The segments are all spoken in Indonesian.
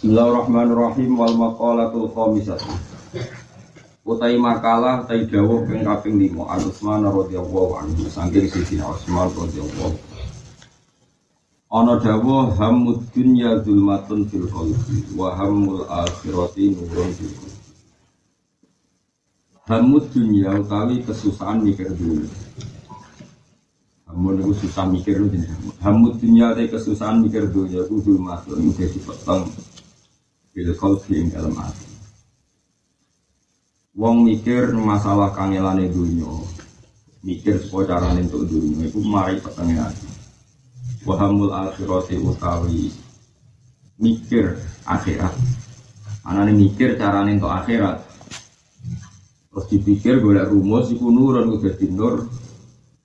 Bismillahirrahmanirrahim wal maqalatul khamisah. Utai makalah utai dawuh ping kaping 5 An Utsman radhiyallahu anhu saking Sidina Utsman radhiyallahu. Ana dawuh hammud dunya zulmatun fil qalbi wa hammul akhirati nurun fil qalbi. Hammud dunya utawi kesusahan mikir dunya. Hamun itu susah mikir dunya. Hammud dunya utai kesusahan mikir dunya iku zulmatun dadi peteng. Bila kau sering dalam hati, wong mikir masalah kangelane dunia, mikir supaya carane untuk dunia. Iku mari petengnya hati. Wahamul akhirati utawi mikir akhirat. Anane mikir carane untuk akhirat. Terus dipikir golek rumus iku nurun dadi nur.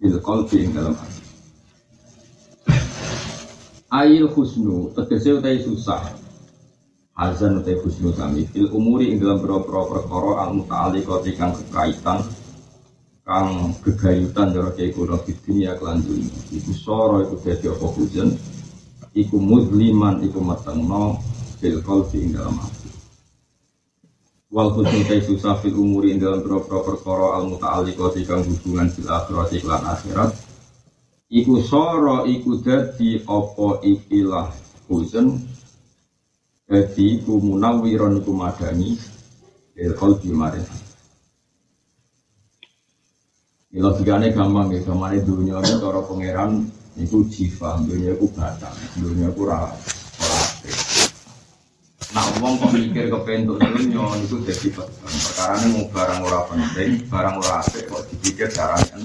Bila kau sering dalam hati. Ail husnu tegese utai susah. Azan utai khusnul kami fil umuri ing dalam boro-boro perkara al-muta'alliqati kang kekaitan kang gegayutan cara ekonomi di dunia kelan dunia iku soro iku dadi apa hujan iku mudliman iku matengno fil qalbi ing dalam ati wal khusnul kai susah fil umuri ing dalam boro-boro perkara al-muta'alliqati kang hubungan fil akhirati kelan akhirat iku soro iku dadi apa ikilah hujan. Jadi ku munawiran ku madani ilkol bimarin. Ilo segane gampang ya, gamane dunia ini cara pangeran itu jiwa, dunia itu batang, dunia itu rawa. Nah, uang kok mikir kepen untuk dunia itu jadi batang. Perkara ini mau barang ora penting, barang ora asik kok dipikir caranya.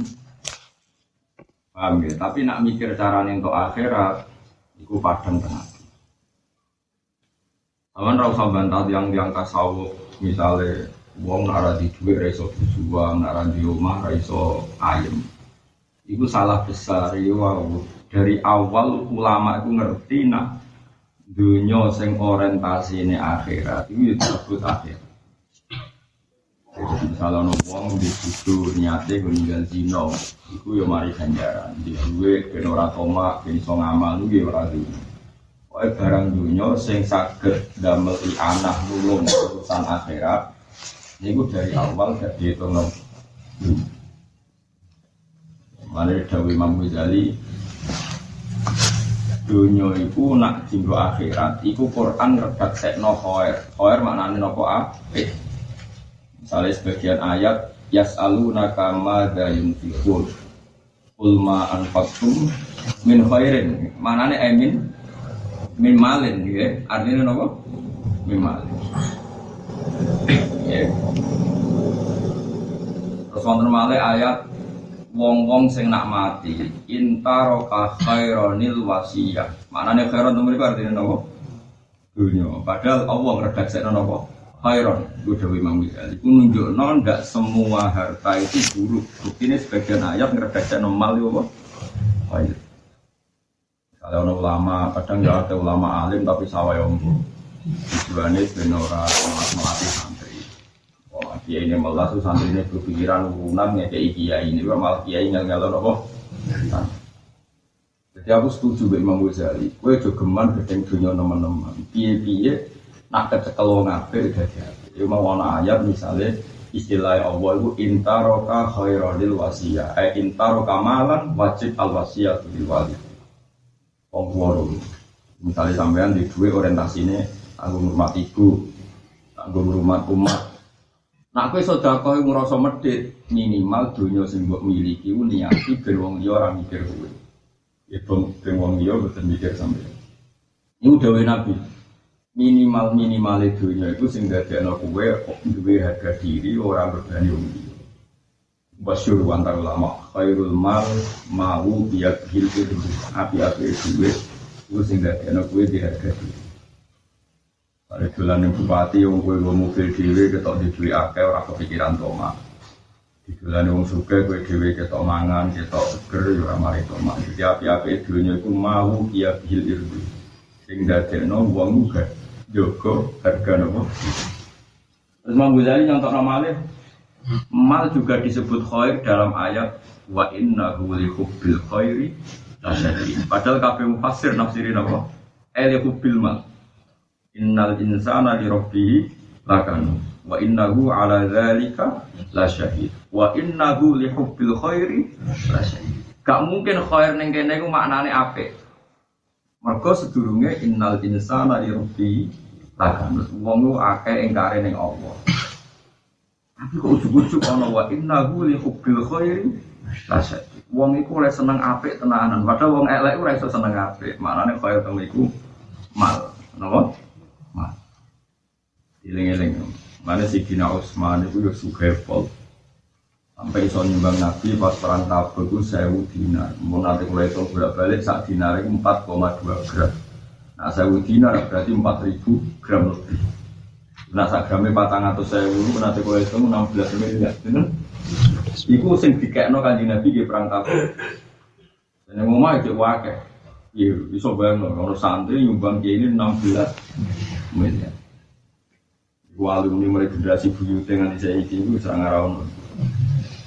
Paham ya? Tapi nak mikir caranya untuk akhirat, itu padang tengah. Awan ra usah bantah tiang-tiang tasawuf, misale wong ora di duwe ra iso berjuang, ora di omah ra iso ayem. Iku salah besar ya wau. Dari awal ulama iku ngerti nak dunya sing orientasine akhirat iku disebut akhirat. Jadi misale wong di situ niate ninggal zina, iku ya mari ganjaran. Di duwe ben ora koma, ben iso ngamal iku ya ora duwe. Oleh barang dunia sing saged damel i'anah nulung urusan akhirat niku dari awal gak dihitung. Mane dawuh Imam Ghazali dunia iku nak dinggo akhirat iku Quran redak sekno khair. Khair maknane napa apik. Misale sebagian ayat yas'alunaka madza yunfiqun qul ma anfaqtum min khairin maknane amin mimalin ya, artinya nopo mimalin. Ya. Terus wonten malih ayat wong-wong sing nak mati, intaraka khaironil wasiyah. Maknane khairon mriku artinya nopo? Dunya. Padahal Allah ngredaksekno nopo? Khairon. Iku dawuh Imam Ghazali. Iku nunjukno ndak semua harta itu buruk. Buktine sebagian ayat ngredaksekno mal yo. Khairon. Kalau ulama, kadang tidak ada ulama alim tapi sawai ombo. Tujuannya benar melatih santri. Wah, kiai ini malah tu santri ini berpikiran urunan ngekei kiai ini, malah kiai ngelor apa? Jadi aku setuju dengan Imam Ghazali. Kue jogeman gedeng dunia teman-teman. Piye-piye nak kecekelong ape dah jadi. Cuma warna ayat misalnya istilah Allah itu intaroka khairadil wasiyah. Intaroka malan wajib al wasiyah bil wali. Pengkuarum, misalnya sampean di dua orientasinya, aku ngurmat ibu, aku ngurmat umat. Nah, aku sedekah yang merasa medit minimal dunia yang mbok miliki niati ben wong liya ora mikir kowe. Ya ben wong liya mboten mikir sampean. Iku dawuh Nabi. Minimal-minimale dunia itu sing dadekno kowe duwe harga diri ora berdani wong liya. Basyur wantar ulama khairul mal mau biat hilfir api-api duit itu sehingga enak gue dihargai kalau jalan yang bupati yang gue mobil dewe ketok di duit akeh orang kepikiran tomak di jalan yang suka gue dewe ketok mangan ketok seger orang mari tomak jadi api-api duitnya itu mau biat hilfir sehingga enak uang juga joko harga nama terus manggulani nyontok namanya mal juga disebut khair dalam ayat wa innahu li hubbil khairi lasyadid. Padahal kabeh mufassir nafsirin apa? Li hubbil mal. Innal insana li rabbih lakanu wa innahu ala dzalika lasyahid wa innahu li hubbil khairi lasyahid. Gak mungkin khair ning kene iku maknane apik. Mergo sedurunge innal insana li rabbih lakanu. Wong akeh engkare ning Allah. Tapi kok ujug-ujug ana wa innahu li hubbil khairi lasyahid. Wong iku oleh seneng apik tenanan. Padahal wong elek ora iso seneng apik. Maknane khair teng iku mal. Napa? Mal. Dileng-eleng. Mane Sidina Utsman iku yo sugih pol. Sampai iso nyumbang Nabi pas perang Tabuk iku 1000 dinar. Mun ate kula iso bolak-balik sak dinare 4,2 gram. Nah 1000 dinar berarti 4000 gram lebih. Nah sak grame 400.000 mun ate kula iso 16 miliar. Iku sing dikekno Kanjeng Nabi nggih perang Tabuk. Dene omah iki wae. Iya, bisa bayang orang santri nyumbang ini 16 miliar. Walumni mulai generasi buyut dengan saya itu serang arawon.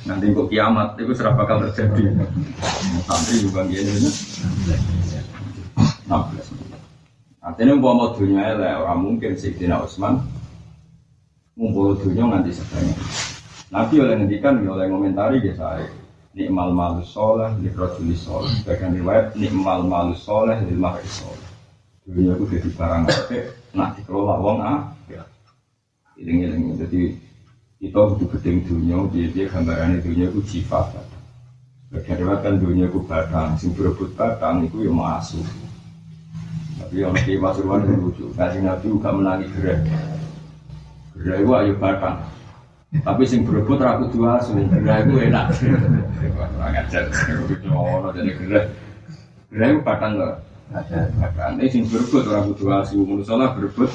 Nanti kok kiamat itu serah bakal terjadi. Santri nyumbang ini 16 miliar. Artinya umpama dunia lah, orang mungkin Sayyidina Utsman ngumpul dunia nanti sebenarnya. Nabi oleh ngendikan, oleh komentari biasa. Nikmal malu soleh, nikrojulis soleh. Bagian riwayat, nikmal malu soleh, nikmal soleh. Dunia itu jadi barang apik, nak dikelola wong apik. Iling-iling. Jadi kita butuh gedeng dunia, dia gambarannya dunia itu sifat. Bagian riwayat kan dunia itu batang, sing berebut batang itu yang masuk. Tapi yang di Pasuruan itu lucu, kasih Nabi juga menangi gerai. Gerai itu ayo batang. Tapi sing berebut raku dua sing gerah iku enak. Ora ngajar ngono dene gerah. Gerah iku batang lho. Batane sing berebut ora kudu asu mun salah berebut.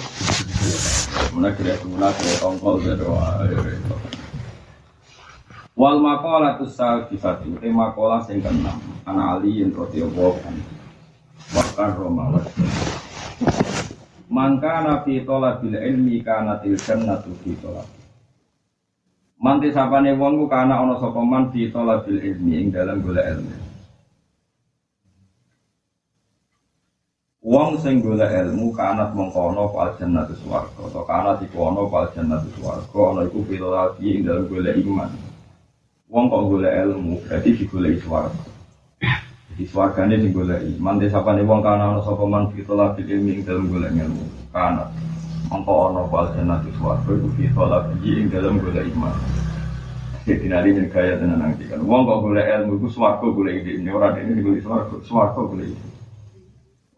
Menak gerah mulak tongkol doa. Wal maqalatu sa'ifatu e maqalah sing keenam. Ana Ali radhiyallahu anhu. Wa karrama wa man kana fi talabil ilmi kana til jannatu fi talab. Manti sapane wong ku kana ana sapa man fi talabil ilmi ing dalam golek ilmu. Wong sing golek ilmu kanat mongko ana pal jannatu swarga, ta kanat iku ana pal jannatu swarga, ana iku filati ing dalam golek iman. Wong kok golek ilmu berarti digoleki swarga. Di swargane sing goleki. Manti sapane wong kana ana sapa man fi talabil ilmi ing dalam golek ilmu. Kanat mongko ana pal jannatu swarga iku filati ing dalam golek iman. Dinali men kaya tenan nang iki kan. Wong kok golek ilmu iku swarga golek iki ora dene golek swarga, swarga golek iki.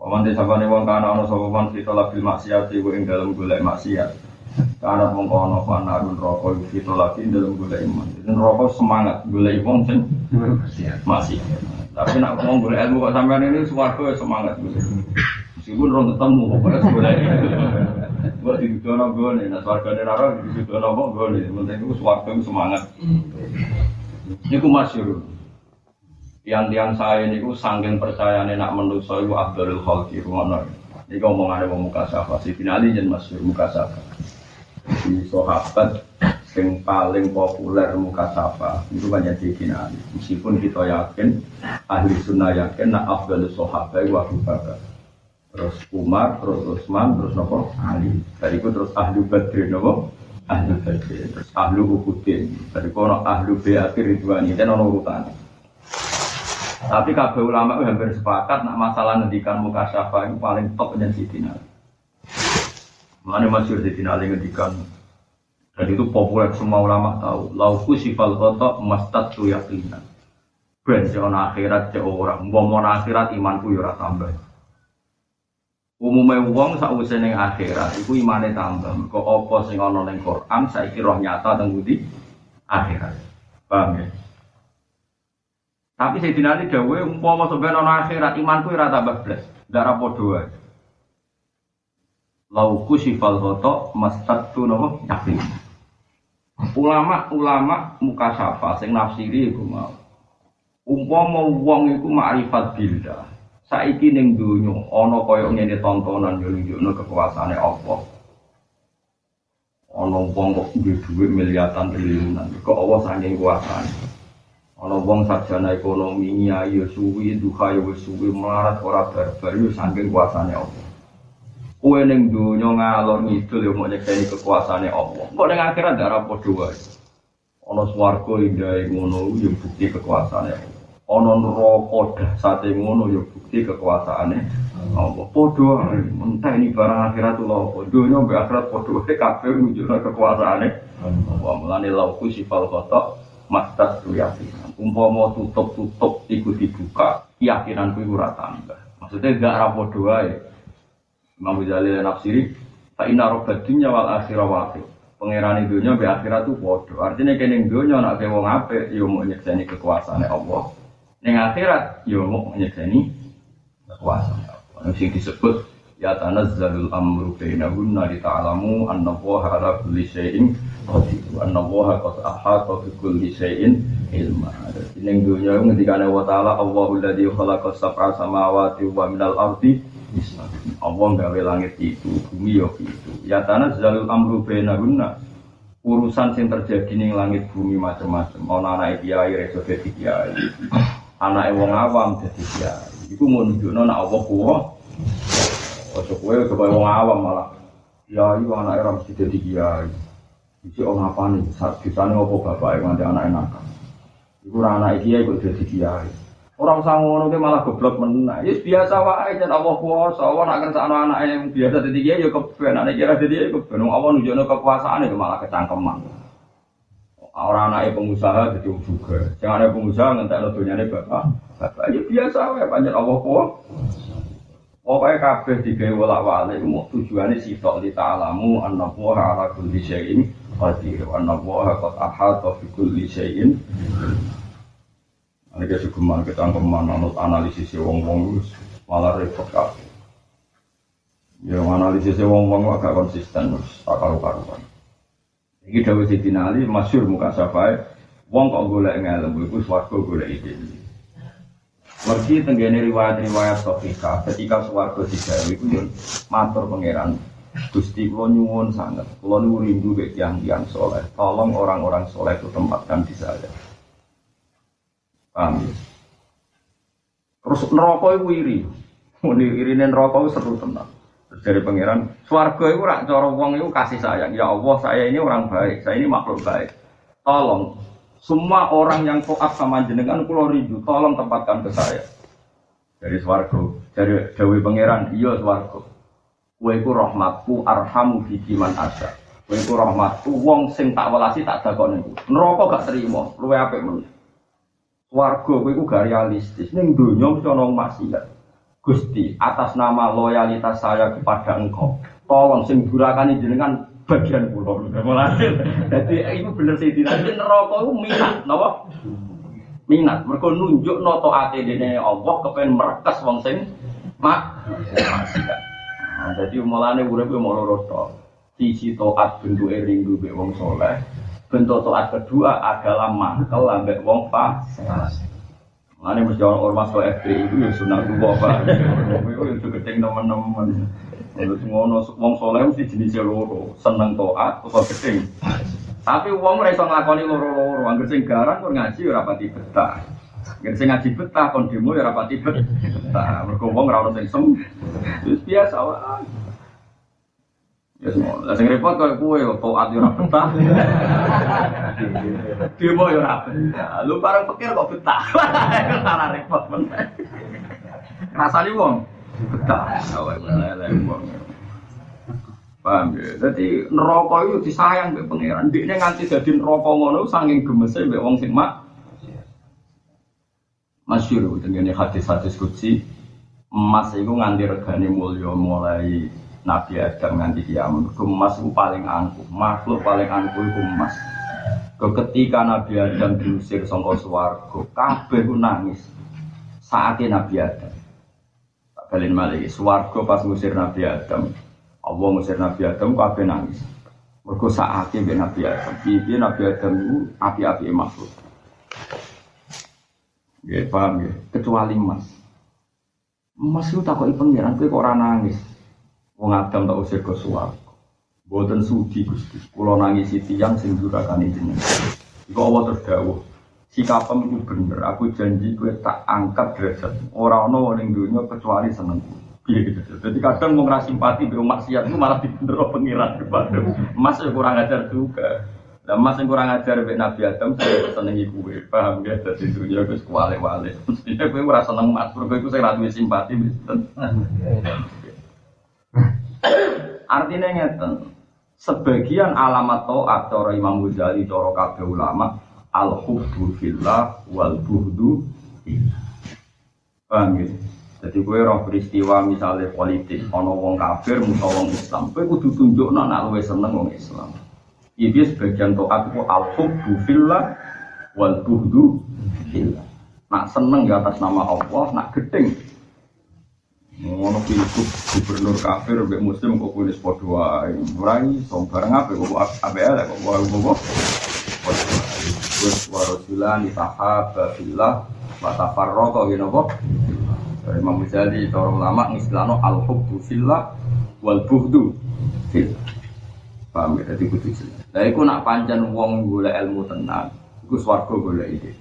Waman desa bani wong kana ana sapa man fi talabil maksiat iku ing dalam golek maksiat. Kana mongko ana panarun roko iki tolak ing dalam golek iman. Den roko semangat golek wong sing maksiat. Maksiat. Tapi nek wong golek ilmu kok sampean ini swarga semangat golek. Meskipun rong ketemu kok golek. Buat itu orang goni, nah swargane naro itu orang bong goni, penting itu swargane semangat. Niku masyhur. Tiang-tiang saya niku saking percayane nak manusa iku Abdul Khalqi ngono. Niku omongane wong mukasafah, sing finali yen masyhur mukasafah. Iki sahabat sing paling populer mukasafah, niku banyak dikenali. Meskipun kita yakin ahli sunnah yakin nak Abdul Sahabat iku Abu Bakar. Terus Umar, terus Utsman, terus nopo Ali. Bariku terus Ahlu Badri nopo, Ahlu Badri. Terus Ahlu Uhudin. Bariku nopo Ahlu Beatir Ridwani. Itu nopo urutan. Tapi kabeh ulama itu hampir sepakat nak masalah ngendikan mukasyafah itu paling top dan Sidina. Mana masyhur Sidina Ali ngendikan. Dan itu populer semua ulama tahu. Lauku sifal kotok mastad suyatina. Ben jauh akhirat jauh orang. Mau akhirat imanku yura tambah. Umumnya wong sakwise ning akhirat iku imane tambah. Kok apa sing ana ning Quran saiki roh nyata teng ngendi akhirat. Paham ya? Tapi Sayyidina Ali dawuhe umpama sampeyan ana akhirat imanku ora tambah blas, ndak ra padha wae. Lau kusifal ghata mastatu nawa yakin. Ulama-ulama mukasafa sing nafsiri iku mau. Umpama wong iku makrifat billah. Saiki ning dunya ana kaya ngene tontonan yo nunjukno kekuasaane Allah. Ana wong kok duwe dhuwit miliaran triliunan, kok Allah saking kuasane. Ana wong sarjana ekonomi ya yo suwi, duha yo suwi, melarat ora barbar yo saking kuasane Allah. Kue neng dunia ngalor ngidul yang mau nyekani kekuasaannya Allah. Kok neng akhirat ada apa doa? Ono swarga indah ngono ya bukti kekuasaannya Allah. Ono neraka dahsate ngono ya bukti kekuasaannya Allah. Padha menteni barang akhirat lho. Dunia mbek akhirat padha wae kabeh nunjukno kekuasaanane Allah. Mulane lauku sifal qata mastas yaqinan. Umpama tutup-tutup iku dibuka, keyakinanku iku ora tambah. Maksudnya gak ra padha wae. Imam Ghazali nafsiri, fa inna rabbad dunya wal akhirah waqi. Pangeran dunya be akhirat tu podo. Artinya kene dunya nek wong apik ya mung nyekseni kekuasaane Allah. Ning akhirat ya mung nyekseni kekuasaane Allah. Ono sing disebut ya tanazzalul amru bainahunna li ta'lamu anna Allaha 'ala kulli syai'in qadir wa anna Allaha qad ahata bi kulli syai'in ilma. Ning dunya ngendikane wa ta'ala Allahu alladzi khalaqas sab'a samawati wa minal ardi Allah gawe langit itu, bumi yo itu. Ya tanah jalul amru bainahunna. Urusan sing terjadi ning langit bumi macam-macam. Ana anake kiai reso dadi kiai. Anake wong awam dadi kiai. Iku nunjukno nek Allah kuwo. Ojo kowe kaya wong awam malah. Ya iki anake ora mesti dadi kiai. Iki ono apane? Sakjane opo bapake nganti anake nakal. Iku ora anake kiai kok dadi kiai. Orang sangono ke malah goblok meneh. Ya biasa wae jan Allah kuwasa, Allah nak kersane anake yang biasa dadi kiai ya keben, anake kira dadi keben. Allah nunjukno kekuasaane kok malah kecangkeman. Ora anake pengusaha dadi uga. Sing anake pengusaha ngentekno dunyane bapak. Bapak ya biasa wae pancen Allah kuwasa. Pokoke kabeh digawe wolak-walik mung tujuane sitok li ta'lamu annahu 'ala kulli syai'in qadir wa annahu qad ahata bi kulli syai'in. Nek iso kuman ketangkeman manut analisis wong-wong wis malah repot kabeh. Ya analisis wong-wong agak konsisten wis tak karo-karuan. Iki dawuh Sidina Ali masyhur mukasafae wong kok golek ngelmu iku swarga golek iki. Mergi tenggene riwayat-riwayat sofika ketika swarga digawe iku yo matur pangeran Gusti kula nyuwun sanget kula niku rindu mek tiyang-tiyang saleh tolong orang-orang saleh itu tempatkan di saya. Amin. Terus neraka iku iri. Muni irine neraka wis seru tenan. Terus dari pangeran, swarga iku rak cara wong iku kasih sayang. Ya Allah, saya ini orang baik, saya ini makhluk baik. Tolong semua orang yang taat sama jenengan kula rindu, tolong tempatkan ke saya. Dari swarga, dari dawuh pangeran, iya swarga. Kowe iku rahmatku arhamu biki man asya. Kowe iku rahmatku wong sing tak welasi tak dakone iku. Neraka gak terima, luwe apik men. Warga kowe iku gak realistis ning donya mesti ana maksiat. Gusti, atas nama loyalitas saya kepada Engkau, tolong sing durakane jenengan bagian kula. Dadi iku bener Sidina neraka iku minat napa? Minat, mergo nunjukno taate dene Allah kepen merekes wong sing maksiat. Nah, dadi mulane urip yo loro to. Siji taat bentuke rindu mbek wong saleh. Bentuk taat kedua adalah mangkel ambek wong fasik. Mane mesti ana ormas kok FPI iku ya sunah kuwo Pak. Kuwi itu gedeng teman-teman. Terus ngono wong saleh mesti jenenge loro, seneng taat utawa gedeng. Tapi wong ora iso nglakoni loro-loro, anggere sing garang kon ngaji ora pati betah. Anggere sing ngaji betah kon demo ora pati betah. Mergo wong ora ono sing sem. Wis biasa wae. Ya semua, sing repot kok kowe taat yo ora betah. Demo yo ora betah. Lu bareng pikir kok betah. Ora repot men. Rasane wong betah. Paham ya. Dadi neraka iku disayang mbek pangeran. Ndekne nganti dadi neraka ngono saking gemese mbek wong sing mak. Masyhur dene hadis-hadis qudsi. Emas iku nganti regane mulya mulai Nabi Adam nganti kiamat. Emas itu paling angkuh. Makhluk paling angkuh itu emas. Ketika Nabi Adam diusir saka swarga, kabeh nangis. Saate Nabi Adam. Tak balen malih. Swarga pas ngusir Nabi Adam. Allah ngusir Nabi Adam kabeh nangis. Mergo saate mbek Nabi Adam. Piye Nabi Adam iku api-apike makhluk. Ya paham ya. Kecuali emas. Emas itu takoki pangeran kowe kok ora nangis. Wong Adam tak usir ke swarga. Mboten sudi Gusti, kula nangisi tiyang sing durakane jenengan. Iku Allah terdawuh. Sikapmu iku bener, aku janji kowe tak angkat derajat. Ora ana ning donya kecuali seneng. Jadi kadang mau ngerasa simpati biro maksiat itu malah dibendero pengiran kepada mas yang kurang ajar juga. Dan mas yang kurang ajar be Nabi Adam saya senengi kue, paham gak? Jadi dunia gue kuale-wale. Mestinya gue merasa seneng mas, berarti gue saya ratuin simpati. Artinya ngeten. Sebagian alamat ta'at cara Imam Ghazali, cara kabeh ulama al-hubbu fillah wal bughdu billah. Paham gitu. Jadi kowe roh peristiwa misalnya politik ana wong kafir muta wong Islam, kowe kudu tunjukno nek luwih seneng wong Islam. Iki sebagian ta'at ku al-hubbu fillah wal bughdu billah. Nak seneng ya atas nama Allah, nak gedeng ngono ki gubernur kafir mbek muslim kok kulis padha wae. Ora iso bareng ape kok ABL kok wae kok. Wes warasulan tahaba billah wa tafarraqa ginapa. Imam Ghazali para ulama ngistilahno al-hubbu fillah wal bughdu fillah. Paham ya iki kudu jelas. Lah iku nak pancen wong golek ilmu tenan, iku swarga golek iki.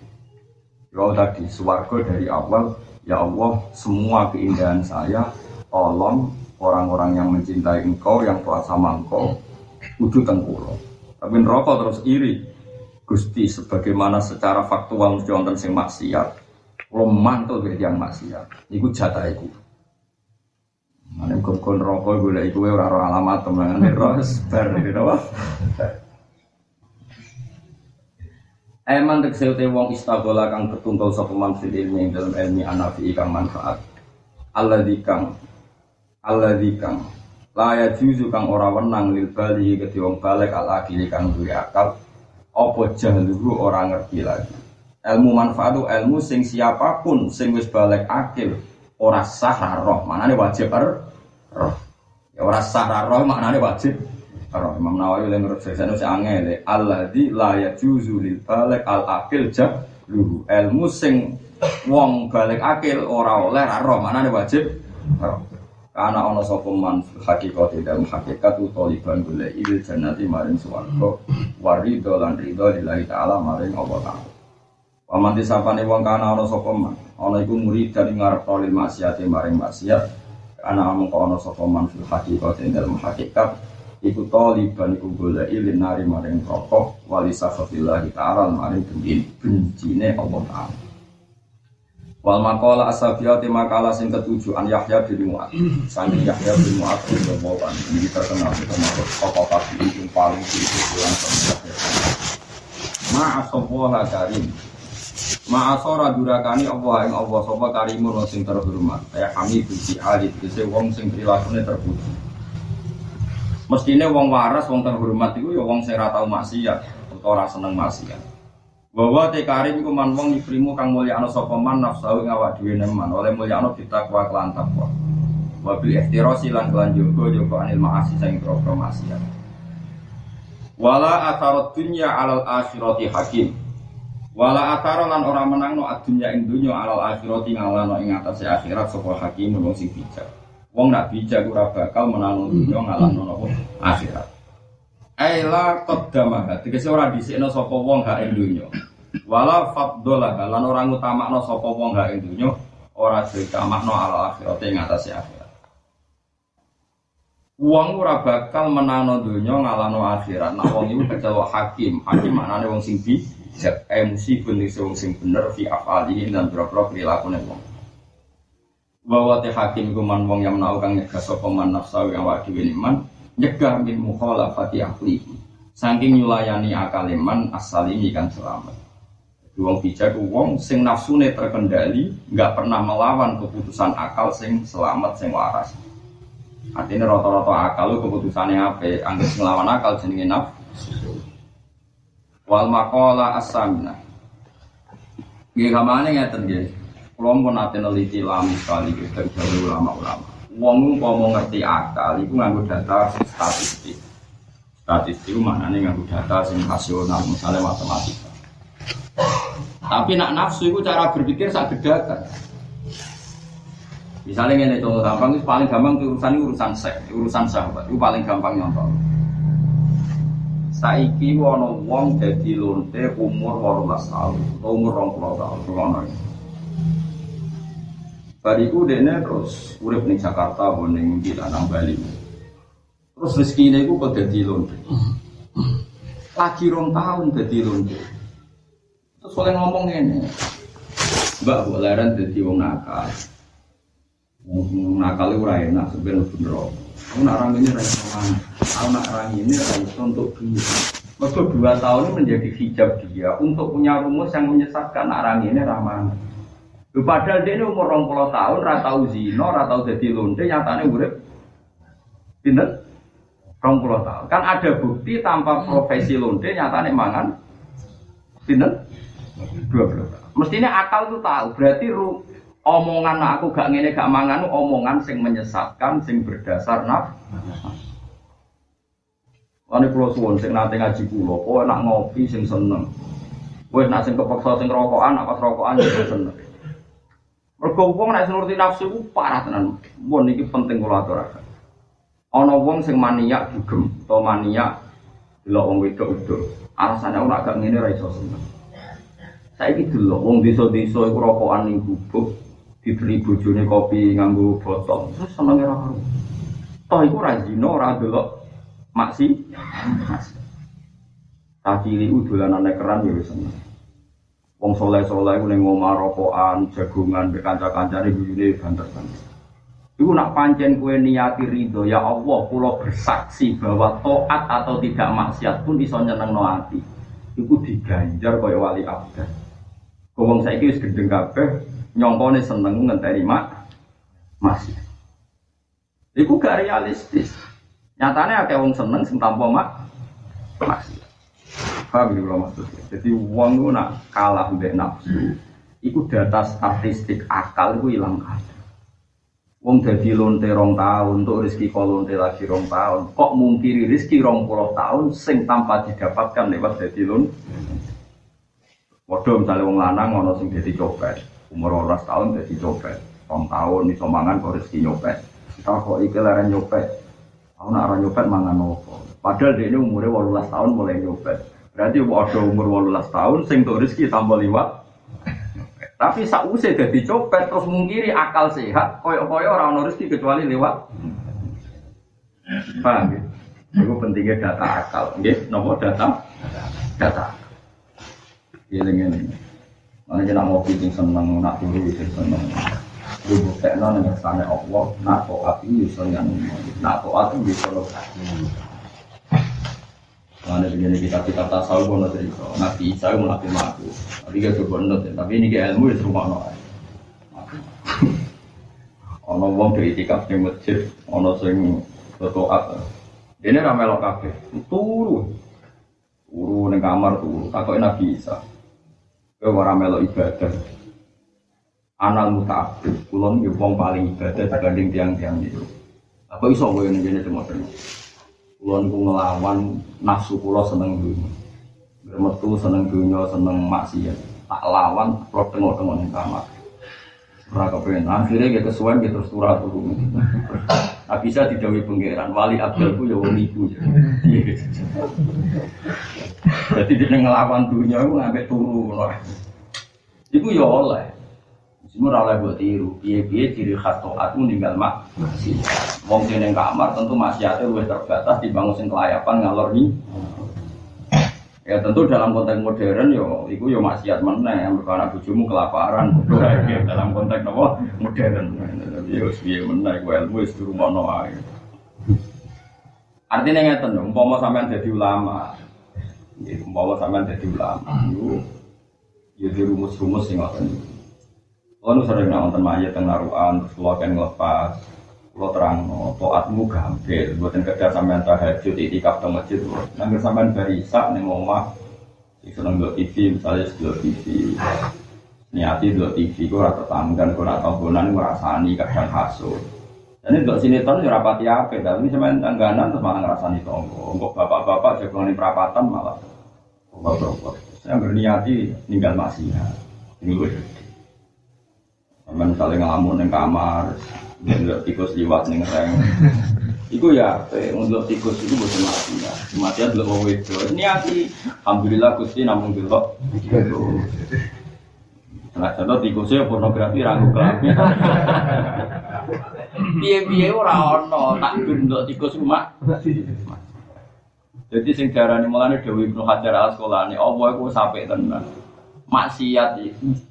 Yo tadi swarga dari awal. Ya Allah, semua keindahan saya, tolong orang-orang yang mencintai engkau, yang tua sama engkau, udah tengkuro. Tapi neraka terus iri. Gusti, sebagaimana secara faktual mesti wonten sing maksiat, lo mantul dari yang maksiat. Iku jatah iku. Nek kon neraka golek iku ora ora alamat temen neraka bar ngene wae. Eman tegese te wong istagola kang ketuntun sapa manfaat ilmu dalam ilmu anafi kang manfaat. Alladzi kang la ya juzu kang ora wenang lil bali kedhi wong balek alaqili kang duwe akal apa jahlu ora ngerti lagi. Ilmu manfaat itu ilmu sing siapapun sing wis balek akil ora sah roh, maknane wajib roh. Ya ora sah roh maknane wajib. Kalau Imam Nawawi yang menurut saya itu angel, alladzi la yajuzu lil balik al akil jahluhu. Ilmu sing wong balik akil ora oleh roh, mana ada wajib. Karena ono sapa man hakikate dalam hakikat tu taliban golek il jannati maring swarga, warido lan ridho lillahi taala maring Allah taala. Paman disapane wong kana ono sapa man, ono iku murid dari ngarep oleh maksiate maring maksiat. Ana ono sapa man hakikate dalam hakikat iku taliban iku golek linari maring rokok wali sahabillah ta'ala maring bencine Allah ta'ala wal maqala asabiyati maqala sing ketujuh an Yahya bin Mu'adz sami Yahya bin Mu'adz bawahan ini terkenal sebagai tokoh tabi'in yang paling dikenal sampai ma'asawala karim ma'asara durakani Allah ing Allah sapa karimun sing terhormat ya hamid bin ali dise wong sing prilakune terpuji. Mestine wong waras, wong terhormat iku ya wong sing ora tau maksiat, ora seneng maksiat. Bahwa te karim iku man wong ifrimu kang mulyakno sapa man nafsu ing awak dhewe nemen oleh mulyakno ditakwa lan takwa. Wa bil ihtirasi lan lan jaga anil ma'asi sing kroko maksiat. Wala atharud dunya alal akhirati hakim. Wala atharan lan ora menangno adunya ing dunya alal akhirati ngalano ing atase akhirat sapa hakim wong sing bijak. Wong nak bijak ora bakal menanung dunya ngalahno napa akhirat. Aila qaddama hati kese ora dhisikno sapa wong hak ing dunya. Wala faddalah lan ora ngutamakno sapa wong hak ing dunya, ora ditamakno ala akhirat ing atase akhirat. Wong ora bakal menanung dunya ngalahno akhirat. Nek wong iku kecelok hakim maknane wong sing bijak, MC bener sing bener fi afalihi lan boro-boro prilakune wong. Bahwa teh hakim kuman wong yang menau kang nyegah sapa man nafsu yang awake dhewe iman nyegah min mukhalafati aqli saking nyulayani akal iman asalimi kang selamat. Wong bijak wong sing nafsune terkendali enggak pernah melawan keputusan akal sing selamat sing waras. Artinya rata-rata akal keputusane apik anggere nglawan akal jenenge nafsu. Wal maqala as-samina. Nggih kamane ngaten nggih. Kelompok nanti neliti lami sekali dari ulama-ulama. Wong mau ngerti akal, itu nganggo data statistik. Statistik itu maknanya nganggo data yang rasional, misalnya matematika. Tapi nak nafsu itu cara berpikir sak gedakan. Misalnya ngene contoh gampang, itu paling gampang urusan seks, urusan sahabat, itu paling gampang nyontoh. Saiki wono wong dadi lonte umur 18 tahun, umur 20 tahun, Bariku dene terus urip ning Jakarta apa ning Cilanang Bali. Terus rezekine iku kok dadi lonte. Lagi 2 tahun dadi lonte. Terus oleh ngomong ngene. Mbak kok laran dadi wong nakal. Wong nakal ora enak sebenere bener. Aku nak rang ini rang sowan. Aku nak rang ini rang untuk dunia. Maka 2 tahun ini menjadi hijab dia untuk punya rumus yang menyesatkan nak rang ini ramah. Padahal dia ini umur 20 tahun, ratau zino, ratau jadi londe, nyatanya urip pinter 20 tahun. Kan ada bukti tanpa profesi londe, nyatanya mangan pinter 20 tahun. Mestinya akal itu tahu, berarti omongan aku gak ngene gak mangan, omongan sing menyesatkan, sing berdasar naf. Wani pulau suwon, sing nanti ngaji pulau, kowe nak ngopi sing seneng, kowe nak sing kepaksa sing rokokan, apa rokokan juga seneng. Mergo wong nek nuruti nafsu ku parah tenan. Mun iki penting kula aturaken. Ana wong sing maniak dugem utawa maniak delok wong wedok-wedok. Alasane ora gak ngene ra iso seneng. Saiki delok wong desa-desa iku rokokan ning gubuk, diberi bojone kopi nganggo botol. Terus senenge ra karo. Toh iku ra zina, ora delok maksi. Tadi iki dolanane keran ya wis seneng. Wong soleh-soleh iku ning omah rokokan, jagongan mbek kanca-kancane guyune banter-banter. Iku nak pancen kowe niati ridho, ya Allah kula bersaksi bahwa taat atau tidak maksiat pun iso nyenengno ati. Iku diganjar kaya wali abdah. Wong saiki wis gendeng kabeh, nyongkone seneng ngenteni maksiat. Iku gak realistis. Nyatane akeh wong seneng sing tanpa maksiat. Paham ini kalau maksudnya, jadi uang itu nak kalah mbak nafsu itu data statistik akal itu hilang kata uang jadi lonte rong tahun, untuk rezeki kalau lonte lagi rong tahun kok mungkiri rezeki rong puluh tahun sing tanpa didapatkan lewat jadi lonte waduh misalnya uang lanang ada yang jadi copet umur 12 tahun jadi copet rong tahun di somangan kok rezeki nyopet kita kok ikil ada nyopet aku nak ada nyopet mangan apa padahal dia ini umurnya 18 tahun mulai nyopet. Berarti waktu umur 18 tahun, sing tok rezeki tambah liwat. Tapi sausé dadi copet terus mungkiri akal sehat, koyo-koyo ora ono rezeki kecuali liwat. Paham nggih? Iku pentingnya data akal, nggih. Nopo data. Eling-eling. Ana yen nang ngopi sing seneng, nak turu sing seneng. Iku buktekno nek sane Allah, nak taat iki iso nyanyi. Nak taat iki iso nyanyi. Karena begini kita tasawuf bukan dari itu. Nabi Isa melatih aku. Tapi kita coba tapi ini ke ilmu itu rumah noai. Ono wong dari tikaf di masjid, ono sing berdoa. Ini ramai lo kafe. Turu neng kamar turu. Takoi Nabi Isa. Kau ramai lo ibadah. Anal mutaabid. Kulon wong paling ibadah dibanding tiang-tiang itu. Apa iso kau yang begini semua terus. Kulon ku ngelawan nafsu kula seneng dunia bermetu seneng dunia, seneng maksiat tak lawan, kula tengok-tengok di kamar serah kepengen, akhirnya dia kesuai, dia terus turah-turah tak bisa didawi penggeran, wali abdalku ya wali ibu jadi dia ngelawan dunia, aku ngambil turu itu ya oleh semua oleh buat tiru, biaya-biaya ciri khas to'at itu tinggal maksiat wong sing ning kamar tentu maksiate luwih terbatas dibanding sing kelayapan ngalor ni. Ya tentu dalam konteks modern yo iku yo maksiat meneh mergo anak bojomu kelaparan dalam konteks napa modern. Yo piye meneh iku ilmu wis rumono ae. Artine ngeten lho umpama sampean dadi ulama. Nggih umpama sampean dadi ulama yo dadi rumus-rumus sing ngoten. Ono sering nonton mayit teng laruan terus lho kan nglepas lo terang, to'atmu gampil buatan kerja sampean tahajud, itikaf teng masjid nanggir sampean barisak, neng omah seneng dua TV, misalnya dua TV niati dua TV, aku rata tanggan, aku rata tanggunan, aku rasani, kadang hasut jadi dua sinetron, aku rapati apa, tapi sampean tangganan, terus malah ngerasani tonggo untuk bapak-bapak, jagoan perapatan malah bapak-bapak saya berniati, ninggal maksiat ini sampean misalnya ngelamun di kamar ngelok tikus liwat ning reng. Iku ya ngelok tikus iku boten mati ya. Mati delok wong wedok. Niati alhamdulillah Gusti namung delok. Nah, contoh tikusnya pornografi ragu kelamin. Biaya-biaya orang no tak bentuk tikus cuma. Jadi sing diarani mulane Dewi Ibnu Hajar Al-Asqalani, apa iku sampe tenan. Maksiat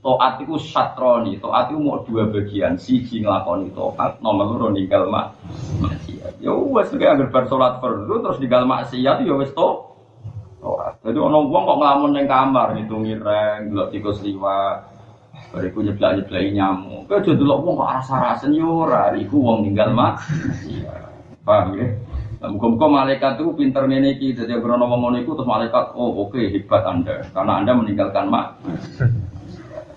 taat iku satroni, taat iku mung dua bagian, siji nglakoni taat, nomor loro ninggal maksiat. Ya wis nek anggere bar salat perlu terus ninggal maksiat ya wis to. Ora. Dadi ana wong kok nglamun ning kamar ngitungi reng, delok tikus liwat. Bariku nyeblak-nyeblaki nyamuk. Kok delok wong kok aras-arasen yo ora, iku wong ninggal maksiat. Paham ya? Muka-muka malaikat itu pinter meniki, jadi karena ngomong itu terus malaikat, oh oke, hebat anda, karena anda meninggalkan mak.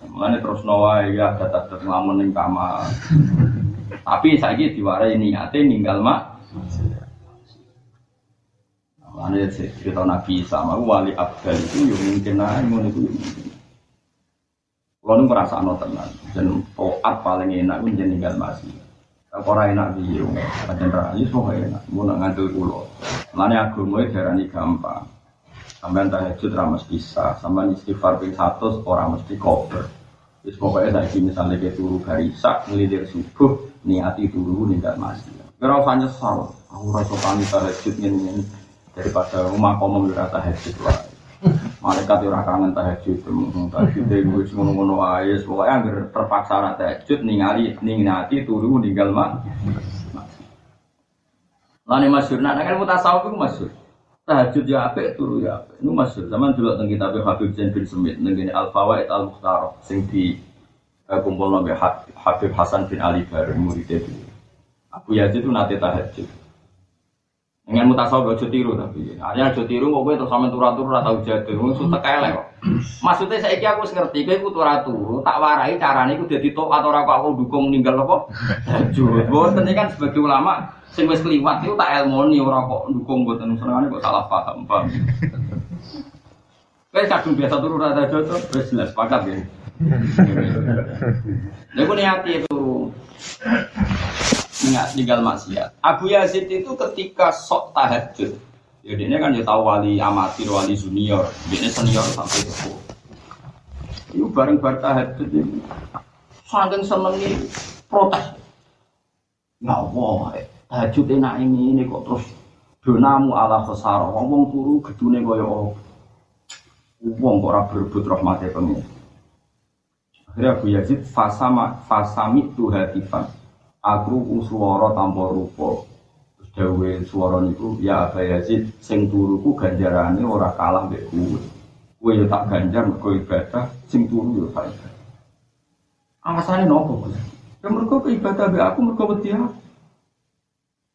Mulanya terus nawa ya, datang ngelamun yang kamar. Tapi saya ini diwarai niatnya ninggal mak. Mulanya cerita Nabi sama wali abdal itu yang mungkin lah, yang itu. Kalau merasa no tenang, dan toat paling enak menjadi ninggal masih. Orang enak biru, macam rakyat semua enak. Mau nak ngadil ulo, mana aku mau berani gampang. Sampai tahajud ramas bisa, sampai istighfar ping satu orang mesti cover. Jadi pokoknya dari misalnya dia turu garisak, ngelidir subuh, niati turu tidak masih. Kerasanya salah, aku rasa kami tahajud ini daripada rumah kau membela tahajud lah. Malaikat orang kangen tahajud, tahajud itu semua mono ayes. Pokoknya agar terpaksa nak tahajud, ningali turu ninggal mak. Lain masuk, nak kan mutasawuf itu masuk. Tahajud ya ape, turu ya ape. Ini masuk. Zaman dulu tentang kitab Habib Zain bin Smith, tentang Al-Fawaid Al-Mukhtarah, sing di kumpulan oleh Habib Hasan bin Ali Barun murid itu. Abu Yazid itu nanti tahajud. Dengan mutasawuf aja tiru tapi artinya aja tiru kok kowe terus sampe turu-turu ora tau jadul wong sutek elek kok. Maksudnya saiki aku wis ngerti kowe iku turu-turu tak warai carane iku dadi taat ora kok aku ndukung ninggal apa jujur. Mboten iki kan sebagai ulama sing wis kliwat iku tak elmoni ora kok ndukung mboten senengane kok salah paham paham. Kowe kadung biasa turu ora tau jadul wis jelas pakat ya. Lha kok niati turu ninggal maksiat. Abu Yazid itu ketika sok tahajud, ya dia kan dia tahu wali amatir, wali junior, dia senior sampai itu. Ibu bareng tahajud ini, saking seneng ini protes. Ya Allah, tahajud enak ini kok terus donamu ala khasar, ngomong turu gedune kaya wong kok ora berebut rahmate pengen. Akhirnya Abu Yazid fasami tuhatifan. Aku suara tanpa rupa. Terus dawe suara niku ya Abu Yazid sing turuku ganjarane ora kalah mbek kuwe. Kuwe yo tak ganjar mergo ibadah, sing turu yo tak ibadah. Alasane nopo kok? Ya mergo ibadah mbek aku mergo wedi aku.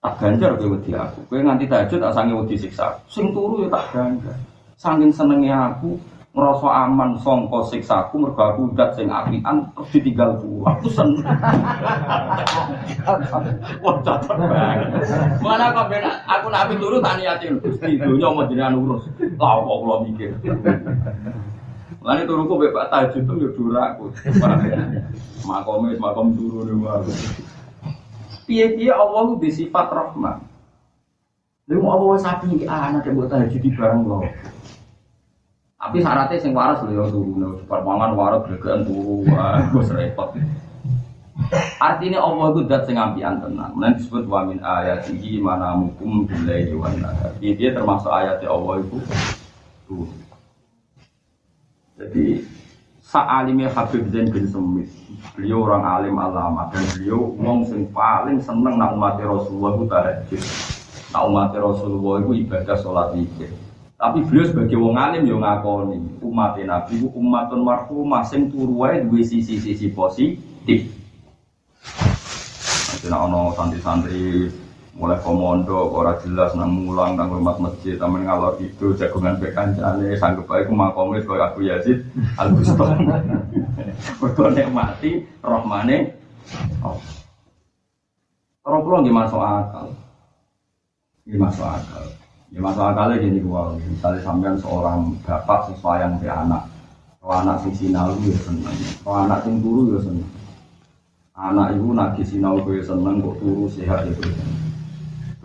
Tak ganjar kowe wedi aku. Kowe nganti tahajud tak sange wedi siksa. Sing turu yo tak ganjar. Saking senenge aku ngerasa aman sangka siksaku mergo aku ndak sing apian terus ditinggal ku. Aku seneng. Wah, catet banget. Mana kok ben aku nak api turu tak niati lho. Gusti donya mau jenengan urus. Lah kok kula mikir. Lah nek turuku mbek Pak Tahajud yo duraku. Makome wis makom turu niku. Piye-piye Allah ku disifat rahmat. Lha mau apa wis api anak mbok tahajud bareng lho. Tapi syaratnya sing waras lho turu, permangan waras gregekan turu, wis repot. Artine Allah iku zat sing ampian tenan. Menawa disebut wa min ayatihi manamukum billahi wa nahar. Iki termasuk ayat Allah iku turu. Jadi sa'alime Habib Zain bin Smith, beliau orang alim alama dan beliau wong sing paling seneng nang umat Rasulullah tahajud. Nang umat Rasulullah iku ibadah salat zikir. Tapi beliau sebagai wong alim yo ngakoni umat Nabi ku ummatun marhumah sing turu wae duwe sisi-sisi positif. Ana ono santri-santri mulai komondo ora jelas nang mulang nang rumah masjid sampean ngalor itu jagongan bek kancane sanggup bae ku makomis koyo Abu Yazid Al-Bustami. Perkara nek mati rahmane Allah. Terus kula nggih masuk akal. Nggih masuk akal. Ya masalah kali gini gua, misalnya sampean seorang bapak sesuai yang si anak, kalau anak si sinau ya seneng, kalau anak sing turu ya seneng, anak ibu nagi sinau ya seneng, kok turu sehat ya seneng.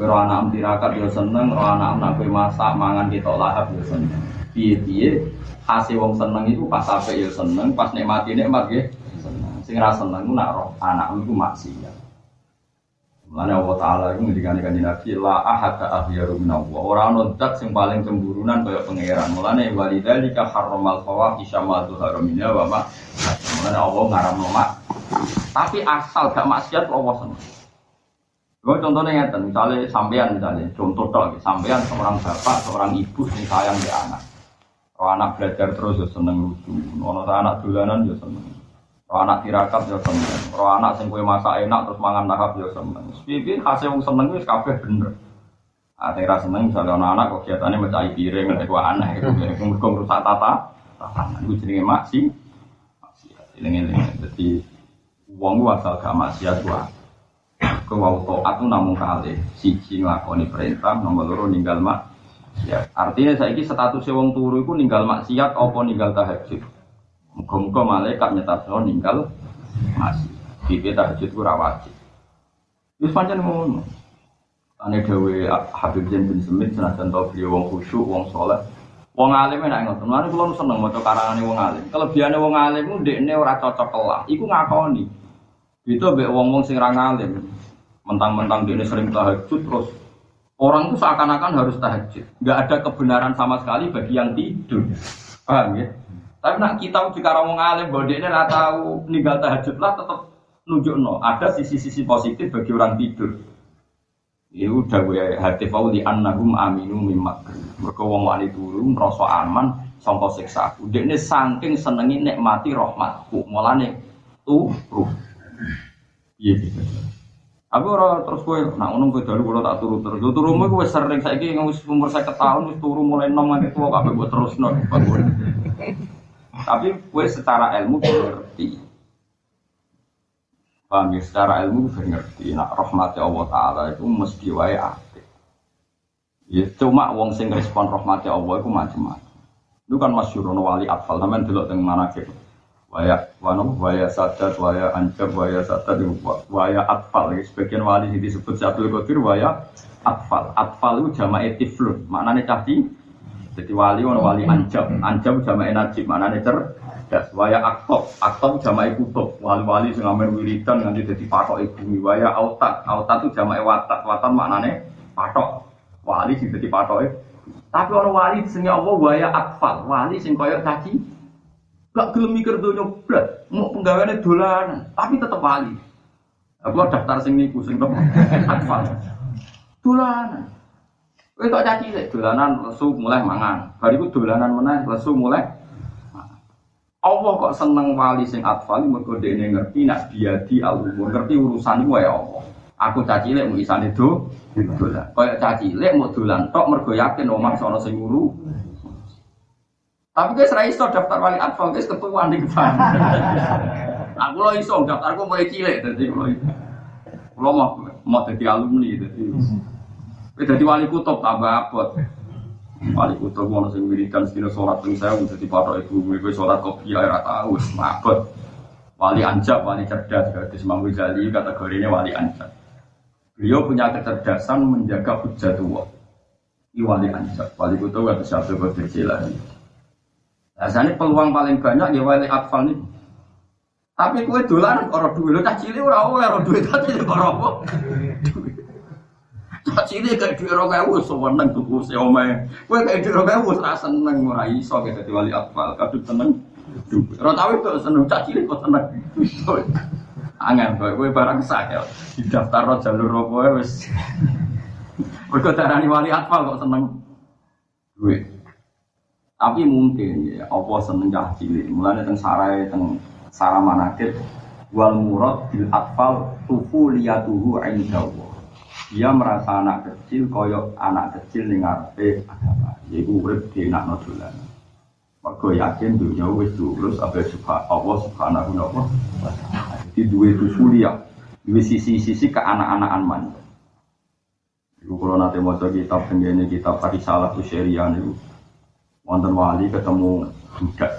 Kalau anak tirakat yo seneng, kalau anak kowe masak mangan ketok lahap yo seneng. Piye-piye ase wong seneng iku pas ape yo seneng, pas nikmati nikmat nggih seneng. Sing ra seneng ku nak roh anakmu iku maksiat. Mulane Allah Taala iku ngendikane kanjeng Nabi la ahada ahyaru minallah. Ora ono zat sing paling cemburunan kaya pangeran. Mulane walidalika harramal fawahisha ma zuhara minha wa ma. Mulane Allah ngaramno mak. Tapi asal gak maksiat Allah seneng. Gue contohnya ngeten, misalnya sampean contoh dong, sampean seorang bapak, seorang ibu yang sayang dia anak. Kalau anak belajar terus ya seneng lucu, kalau anak dolanan ya seneng, kalau anak tirakat ya seneng, kalau anak sing kowe masak enak terus mangan lahap ya seneng. Piye khase wong seneng wis kabeh bener. Ate ra seneng misalnya anak kegiatane mecahi piring nek iku aneh iku mergo ngrusak tatanan iku jenenge maksiat. Eling-eling dadi wong asal gak maksiat wae. Kewau to'at itu namun kali siji ngelakoni perintah, nomor loro ninggal maksiat. Artinya saiki statusnya wong turu itu ninggal maksiat apa ninggal tahajud. Muga-muga malaikat nyetabno ninggal maksiat. Dhewe tahajud ku ra wajib. Wis pancen ngono. Ane dhewe Habib Zain bin Semit senajan to beliau wong khusyuk, wong saleh. Wong alim nek ngoten, mari kula seneng maca karangane wong alim. Kelebihane wong alim ku ndekne ora cocok kelah. Iku ngakoni. Itu mbek wong-wong sing ra ngalim. Mentang-mentang dia sering tahajud terus orang itu seakan-akan harus tahajud. Enggak ada kebenaran sama sekali bagi yang tidur. Paham ya? Tapi nak kita jika orang ngalim bahwa dia enggak tahu ninggal tahajudlah tetap nunjukno ada sisi-sisi positif bagi orang tidur. Ya udah wae hati fauli annahum aminu mimma. Mergo wong wani turu ngrasa aman sangka siksa. Dekne saking senengi nikmati rahmatku. Mulane turu. Iya gitu. Aku ora terus kowe nak ngono kowe dalu kula tak turu terus. Yo turumu kowe sering saiki wis umur 50 tahun wis turu mulai nom nganti tuwa kabeh mbok terusno. Tapi kowe secara ilmu ngerti. Paham ya secara ilmu ngerti nak rahmate Allah taala itu mesti wae aktif. Ya cuma wong sing respon rahmate Allah iku macam-macam. Itu kan masyhur ono wali atfal sampean delok teng manakib. Waya sadat, waya anjab, waya sadat, waya atfal. Sebagian wali ini disebut Syabdul Qadir, waya atfal. Atfal itu jama'i tiflun, maknanya cahdi. Jadi wali itu wali anjab, anjab jama'i najib, maknanya cerdas. Waya aktob, aktob jama'i kutub. Wali-wali yang ngamen wiridan, nanti jadi patok ibumi. Waya autat, autat itu jama'i watat, watat maknanya patok. Wali sih jadi patok. Tapi orang wali disengnya Allah, waya atfal. Wali yang kaya cahdi. Gak gelem mikir donya blas, mau penggaweane dolanan, tapi tetep wali. Aku daftar sing niku sing top. Dolanan. Wis tak caci sik dolanan lesu mulai mangan. Bariku dolanan meneh lesu mulai. Allah kok seneng wali sing atfal mergo dene ngerti nak biadi alumur, ngerti urusan iku wae apa. Aku caci lek mu isane do dolan. Kaya caci lek mu dolan tok mergo yakin omah sono sing nguru. Tapi guys ra iso daftar wali atfal guys ketuaan di depan. Aku lo iso daftarku mulai cilik dadi kulo mau dadi alumni dadi. Wis dadi wali kutub tambah abot. Wali kutub ono sing wiridan sedina salat ping 1000 dadi patok ibu kowe salat kopi ae ra tau wis mabot. Wali anjab, wali cerdas gadis Mambu Jali kategorine wali anjab. Beliau punya kecerdasan menjaga hujjatullah. Iki wali anjab, wali kutub atau Syabdul Qadir Jilani. Rasane peluang paling banyak ya wali atfal niku. Tapi kowe dolan ora duwe lho cah cilik ora oleh ora duwe cah cilik kok apa? Cah cilik kaya duwe 20.000 seneng tuku seomae. Kowe kaya duwe 20.000 ora seneng ora iso dadi wali atfal. Kadut seneng. Ora tau kok seneng cah cilik kok seneng. Angen kowe barang sak ya didaftarno jalur apa wae wis. Kowe kok darani wali atfal kok seneng duwe. Tapi mungkin ya apa seneng cah cilik mulane teng sarai teng sara manakib wal murad bil atfal tufuliyatuhu indallah. Dia merasa anak kecil kaya anak kecil ning ngarepe agama yaiku urip dinakno dolan. Mergo yakin dunya wis lurus apa Allah Subhanahu wa taala. Jadi duwe tufuliyah, duwe sisi-sisi keanak-anakan man. Iku kula nate maca kitab tenggene kitab Risalah Syariah niku wonten wali ketemu budak.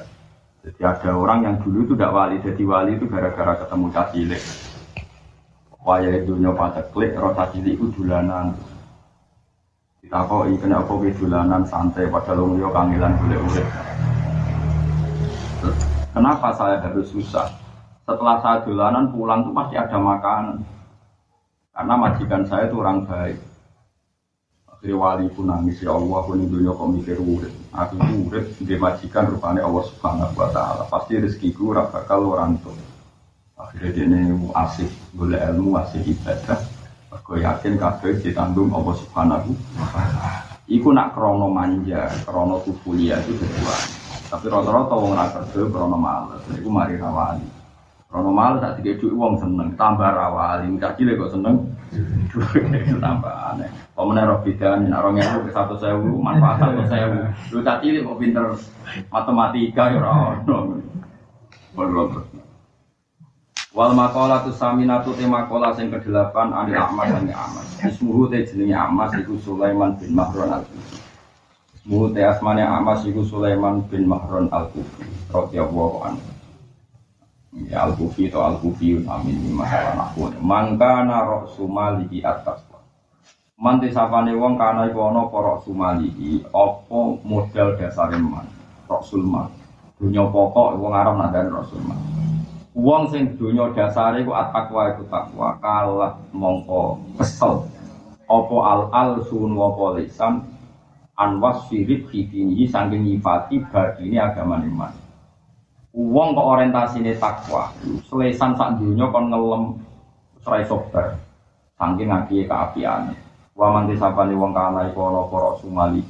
Jadi ada orang yang dulu itu tidak wali, jadi wali itu gara-gara ketemu cah cilik. Waya dunya paceklik, roh cah cilik itu dulanan. Ditakoi kena apa dolanan santai padahal wong yo kangelan golek-golek. Kenapa saya harus susah? Setelah saya dolanan pulang tuh pasti ada makanan. Karena majikan saya itu orang baik. Akhirnya wali pun nangis, ya Allah aku ini dunia kok mikir urip. Aku urip nggih majikan rupane Allah Subhanahu wa taala. Pasti rezekiku ora bakal orang tuh. Akhirnya dene asih golek ilmu, asih ibadah. Mergo yakin kabeh ditanggung Allah Subhanahu wa taala. Iku nak krono manja, krono kufulia itu kedua. Tapi rata-rata wong ra kerja krono males. Iku mari rawani. Rono mal tak dikejui uang seneng, tambah rawali, minta cile kok seneng, tambah aneh. Kamu nerok bidan, narongnya itu 100.000, manfaat 100.000. Lu tak cile kok pinter matematika ya rono. Belum. Wal makola tu samina tu temakola yang ke-8 ani Ahmad ani Ahmad. Ismuhu te jenenge Ahmad iku Sulaiman bin Mahron Al-Kufi. Ismuhu te asmane Ahmad iku Sulaiman bin Mahron Al-Kufi. Radhiyallahu anhu. Ya Al-Kufi atau Al-Kufi amin masalah nakun. Mangkana rok sumalihi atas. Manti sapane wong kana iku ana para sumalihi apa modal dasare man. Rasul man. Dunya pokok wong Arab nak dadi Rasul man. Wong sing dunya dasare iku at-taqwa iku takwa kalah mongko kesel. Apa al-alsun wa polisan anwas sirib hidini saking nyifati badine agamane man. Uang kok orientasinya takwa, selesan sak dunia kon ngelem serai sober, saking ngaki keapiannya. Waman disabani uang kanai kolo koro sumali.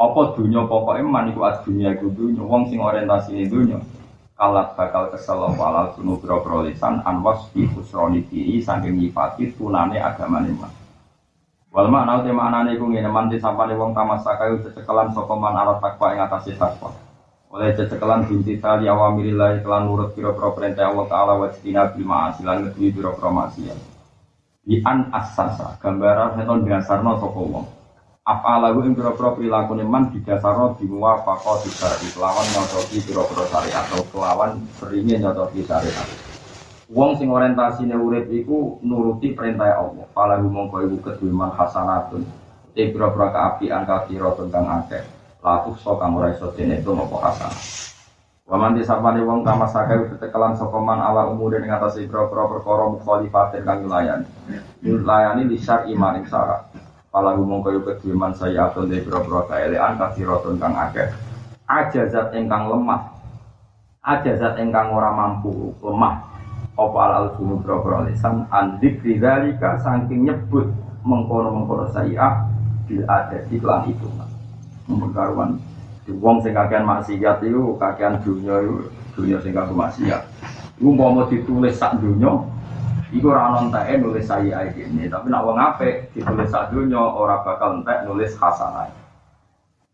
Apa dunia pokoknya maniku as dunia itu dunia. Uang sing orientasinya dunia. Kalat bakal kesel walal sunu bro lesan anwas bihusroni kiri saking nyipati tunane agama niman. Walma anau tema anane kungin man disabani uang tamasakayu cecekelan sokoman alat takwa yang atasnya takwa. Oleh cecekelan binti tali awamirillahi kelan nurut biro-biro perintah Allah Ta'ala wajidina bilma asilan ngedui biro-biro maksiat dian asasa gambaran setan dasarno sokowong af'alagu yang biro-biro perilaku neman didasarno bimuwa faqo disyari kelawan nyotoki biro-biro syariat atau kelawan beringin nyotoki syariat wong sing orientasine urip iku nuruti perintah Allah falahu mongko iku kedulman hasanatun te biro-biro keapian kakiro tentang akeh latuh saka murai sodene itu nopo hasan waman disapani wong kamasakai ketekelan sokoman ala umur yang ngatasi bro-bro perkara mukhalifatin kang layani layani lisar iman iksara pala gumung kayu kedwiman saya atun di bro-bro kaelean kasirotun kang akeh ajazat engkang lemah ajazat engkang ora mampu lemah opal al-sunu bro-bro lisan andik rizalika saking nyebut mengkono-mengkono saya bil adati kelan itu memperkaruan wong sing kakean maksiat iku kakean dunya iku dunya sing kanggo maksiat iku umpama ditulis sak dunya iku ora ana enteke nulis saya iki tapi nek wong apik ditulis sak dunya ora bakal entek nulis hasanah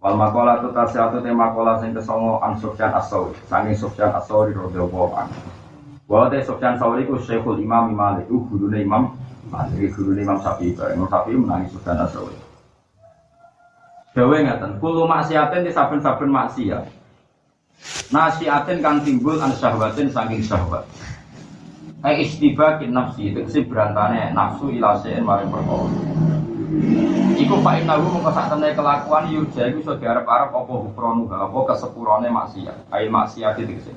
wal maqala tutasatu tema maqala sing kesongo an Sufyan As-Tsauri sange Sufyan As-Tsauri radhiyallahu anhu wa de Sufyan As-Tsauri ku Syekhul Imam Malik gurune Imam Malik gurune Imam Syafi'i tapi menangi Sufyan As-Tsauri dawe ngaten kulo maksiaten di saben-saben maksiat. Nasiaten kang timbul an syahwatin saking syahwat. Ai istibaqin nafsi tegese berantane nafsu ila sen maring perkara. Iku pae nawu mengko sak temene kelakuan yudha iku iso diarep-arep apa hukronu apa kesepurane maksiat. Ai maksiat tegese.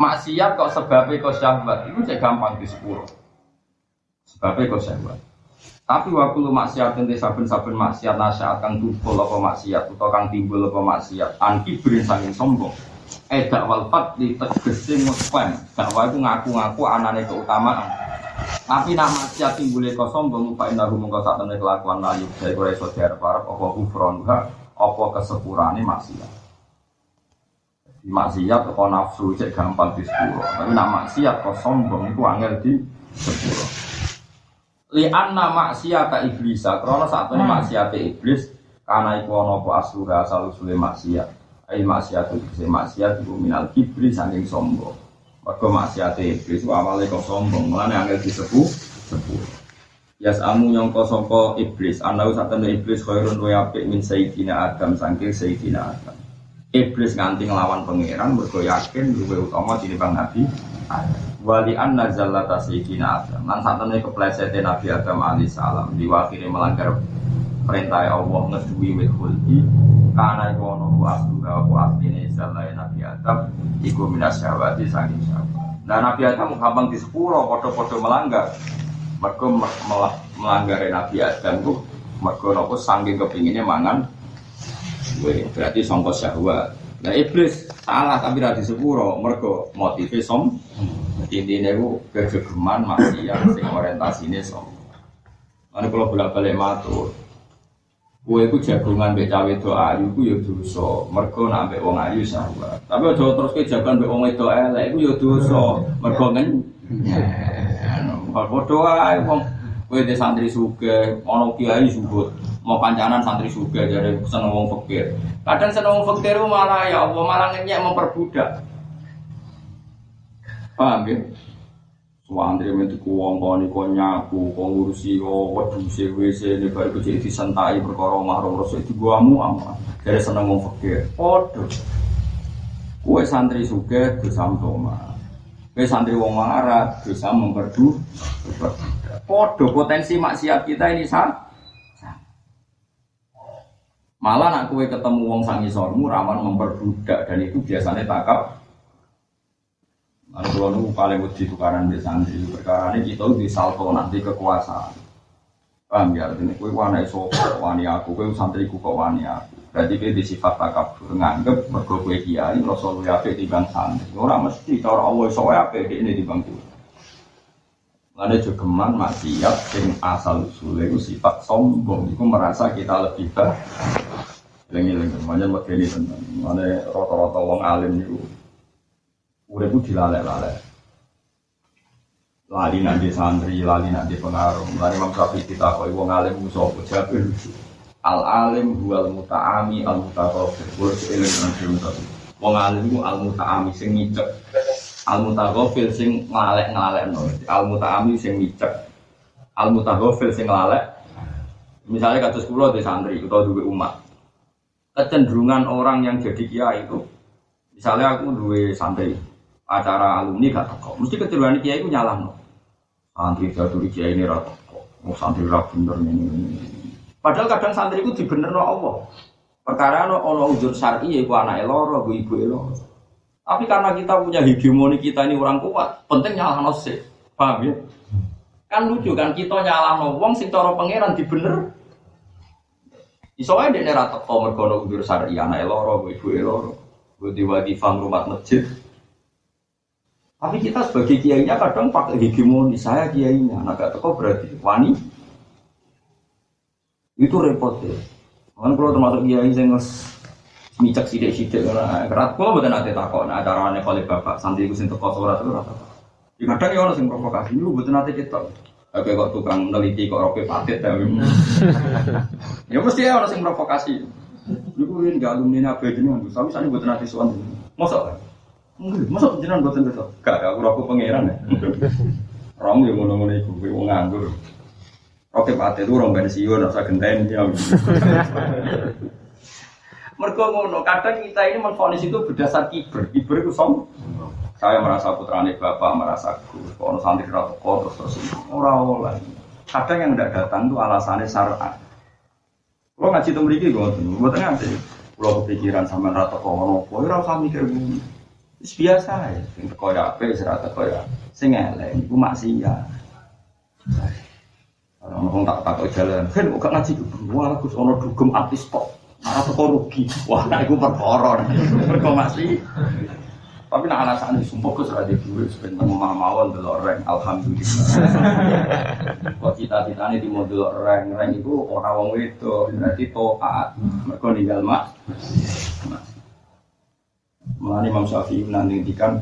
Maksiat kok sebabe kok syahwat iku cek gampang disepuro. Sebabe kok syahwat. Tapi waktu lu maksiat nanti saben-saben maksiat nasihat kang tumpul apa maksiat atau kang timbul apa maksiat anti berinsangin sombong dakwal fat di tegesi nguspen dakwa itu ngaku-ngaku anane keutamaan tapi nak maksiat timbulnya kau sombong lupain lagu mengkau saat nanti kelakuan layu dari korea saudara parap apa ufron apa kesepurane maksiat di maksiat kau nafsu cek gampang di sepuluh tapi nak maksiat kau sombong itu angel di sepuluh li'anna maksiata iblisa karena saat ini maksiata iblis karena iku ana apa asluha asal usule maksiat ai maksiatu dikese maksiat iku minal kibri saking sombong mergo maksiate iblis awale kok sombong mulane angel disepuh yasamu nyangka sangka iblis ana saat ini iblis khairun luwih apik min sayidina Adam saking sayidina Adam iblis nganti nglawan pangeran mergo yakin luwih utama tinimbang nabi Adam wali anna zallata sayyidina Adam lan satene keplesetane Nabi Adam alaihi salam diwakili melanggar perintah Allah ngeduwi wal khuldi kana kono abduha wa abdine sallallahu nabi Adam iku minasyawati saking syawat. Nah nabi Adam gampang disepuro padha-padha melanggar. Mergo melanggar nabi Adam ku mergo napa saking kepingine mangan duwe berarti sangka syahwat. Nah iblis salah tapi ra disepuro mergo motive som intine ku kegeman maksiat sing orientasine som. Ana kula bolak-balik matur. Kowe iku jagongan mbek cawe do ayu ku ya dosa, mergo nek ambek wong ayu salah. Tapi aja terus kowe jagongan mbek wong wedok elek iku ya dosa, mergo ngen. Padha wae wong kowe de santri sugih, ana kiai subut, mau kancanan santri sugih jare seneng wong fakir. Kadang seneng wong fakir malah ya Allah malah ngenyek memperbudak. Paham ya? Wandri metu wong kono iku nyaku, kok ngurusi wedhuse WC ne bar iku jadi sentai perkara mahram resik digawamu ampun. Dari seneng wong fakir. Padha. Kowe santri sugih dosa utama. Kowe santri wong marah dosa memperdu. Padha potensi maksiat kita ini sama. Malah nek kowe ketemu wong sangisormu rawan memperbudak dan itu biasanya takap. Kalau lu paling wedi tukaran di santri, perkara ini kita di salto nanti kekuasaan. Paham ya? Artinya, kue wanai sopo, wani aku, kue santri ku kok wani aku. Berarti kue disifat takabur, nganggep, mergo kue kiai, rasul lu yape di bang santri. Orang mesti, cara Allah soe yape, ini di bang kue. Ada jogeman maksiat, sing asal usulnya ku sifat sombong, itu merasa kita lebih baik. Lengi-lengi, macam begini tentang, mana rata-rata wong alim itu. Udah itu dilalek-lalek lali nanti santri, lali nanti pengaruh lali maksudnya kita koi wong alim musuh pejabir al-alim huwal muta'ami al-muta'kofir wong alim itu al-muta'ami sing ngicek al-muta'kofir sing ngelalek-ngelalek al-muta'ami sing ngicek al-muta'kofir sing ngelalek misalnya katus pulau di santri atau duwe umat kecenderungan orang yang jadi kiai itu misalnya aku duwe santri acara alumni gak teko. Mesti keturunan kiai ku nyalahno. Santri jaturi kiai ini ra teko. Wong santri ra bener ngene. Padahal kadang santri ku dibenerno Allah. Perkara ana unsur syar'i yaiku anake loro, ibuke loro. Tapi karena kita punya hegemoni kita ini orang kuat, penting nyalahno sik. Paham ya? Kan lucu kan kita nyalahno wong sing cara pangeran dibener. Iso ae dekne ra teko mergo ana unsur syar'i anake loro, ibuke loro. Diwatifan rumah masjid. Tapi kita sebagai kiainya kadang pakai hegemoni saya kiainya, anak gak teko berarti wani itu repot ya. Kan kalau termasuk kiai saya ngecek sidik-sidik kerat kalau bukan nanti takut, nah caranya kalau bapak santri itu teko surat itu rata. Ya kadang ya orang yang provokasi itu bukan nanti kita. Oke kok tukang neliti kok rope patit ya. Ya mesti ya orang yang provokasi. Jadi gue ini gak alumni apa ini, tapi saya bukan nanti suan. Masalah. Masa penjenan buatan besok? Gak, aku pengeran ya orang yang ngomong-ngomong itu, aku nganggur oke Pak Ate itu orang pensiun, harusnya gentahin mereka ngomong, kadang kita ini menfonis itu berdasar kiber itu sombong saya merasa putrane bapak, merasa guru kalau santri ratoko, terus orang-orang kadang yang tidak datang itu alasannya syar'an kalau ngaji itu mereka, buat ngasih kalau kepikiran sama ratoko, orang sama mikir biasa ya, sing teko ya ape serata kaya sing elek iku maksiat. Ora ono tak takok jalan, kan kok ngaji walah Gus ono dugem artis tok. Ora teko rugi. Wah, nek iku perkara. Perkara maksiat. Tapi nek alasane sumpah Gus ora diduwe ben mawon delok reng, alhamdulillah. Kok cita-citane di model reng-reng iku ora wong wedok, berarti taat. Mergo ninggal maksiat. Malah Imam Syafi'i menantikan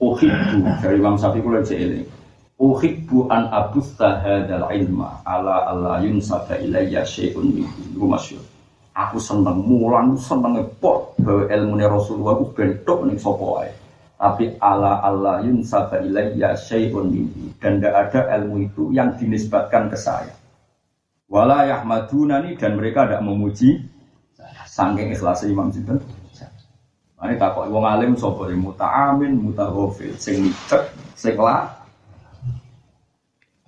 uhibbu dari Imam Syafi'i kula jele uhibbu an abutha hadzal ilma ala alla yunsaka ilayya syai'un minhu masyur aku seneng mulan seneng pot bahwa ilmu ne Rasulullah ku bentuk ning sapa wae tapi ala alla yunsaka ilayya syai'un minhu dan enggak ada ilmu itu yang dinisbatkan ke saya wala yahmadunani dan mereka enggak memuji saking ikhlase Imam Syafi'i. Ini tak kok wong alim sapa muta'amin mutaghafil sing ngicek sing lah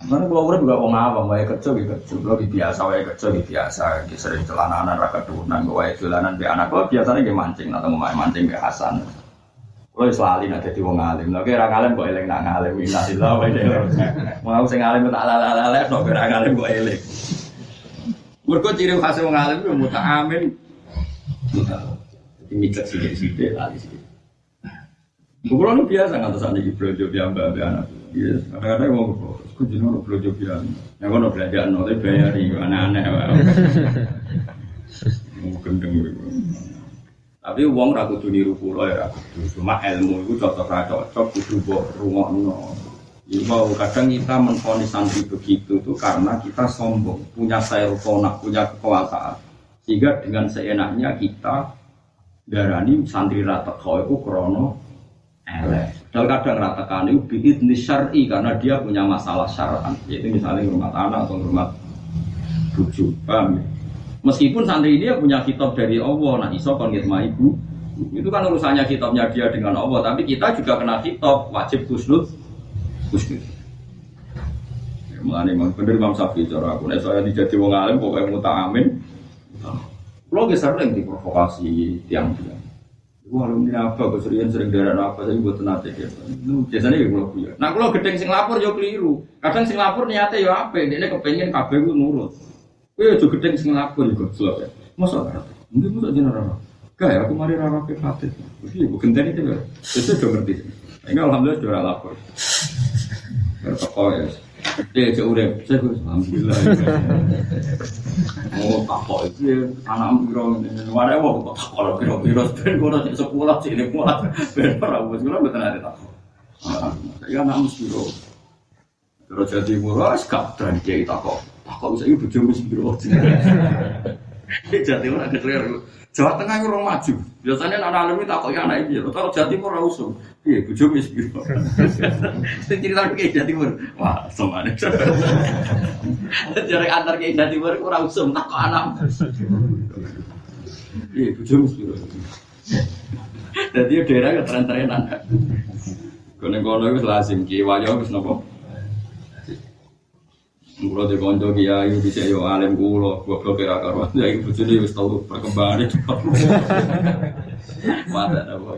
Mana kalau orang juga ngawang, wae kerja gitu, lebih biasa, wae kerja lebih biasa. Dia sering celana anak rakyat turunan, wae jalanan be anak. Kalau biasanya dia mancing atau mau mancing ke Hasan. Kalau selalu ada di wong alim, tapi orang alim kok eling nak ngalim, innalillahi wa inna ilaihi raji'un. Mau sing alim tak lala, no orang alim kok eling. Mergo ciri khas wong alim yo muta'amin. Jadi mikir sithik-sithik lali sithik. Kulo biasa ngantos iki projo piambak anak. Iya, kadang-kadang wong kujenuh projo pian. Ya kono belanjaan oleh bayari aneh-aneh. Mungkin dengwe. Tapi wong ra kudu niru kula ya, cuma ilmu iku cocok ra cocok kudu mbok rungokno. Iku kadang kita menfonis santri begitu tuh karena kita sombong, punya self-konfidence, punya kekuasaan. Sehingga dengan seenaknya kita darani santri ra teko iku krana elek. Padahal kadang ratakan itu bi'idni syar'i karena dia punya masalah syar'an, yaitu misalnya ngurmat anak atau ngurmat buju. Paham ya? Meskipun santri dia punya kitab dari Allah, nah iso kon ngitma ibu. Itu kan urusannya kitabnya dia dengan Allah, tapi kita juga kena kitab wajib khusnud. Khusnud. Ya mlane bener Imam Syafi'i cara aku nek saya dijadi wong alim pokoke muta'amin. Kulo ge sering diprovokasi tiang-tiang. Wah, alumni apa? Keserian sering darah apa? Saya buat nanti dia. Biasanya ya kalau punya. Nah, kalau gedeng sing lapor jauh keliru. Kadang sing lapor niatnya ya apa? Dia kepengen kabeh ku nurut. Wih, jauh gedeng sing lapor juga selap ya. Masa berarti? Mungkin masa jenar apa? Gaya aku mari rara ke hati. Iya, bukan tadi itu ya. Itu sudah ngerti. Enggak, alhamdulillah sudah lapor. Berpakau ya. Dia jauh deh. Saya kau alhamdulillah. Oh, takok iki anak piro ngene. Warane wong kok takok piro-piro ben ora sik sekolah sik nek ora ben ora wis ora mboten ada takok. Ya anak piro. Terus jadi muras kapten iki takok. Takok saiki bojomu piro. Jadi ora keliru. Jawa Tengah iku ora maju. Biasane anak alumni takok ya anak piro. Terus Jatimur ora usum. Piye bojomu piro. Sing cerita iki Jatimur. Wah, somane. Jarak antar ke Indah Timur ora usum tak kok anak. Iya, bojomu piro. Dadi daerah ya tren-trenan. Kono-kono wis lazim ki wayo wis napa. Kulo de konco kiai bisa yo alim kulo goblok ora karo ya iki bojone wis tau perkembangane cepat. Mata apa.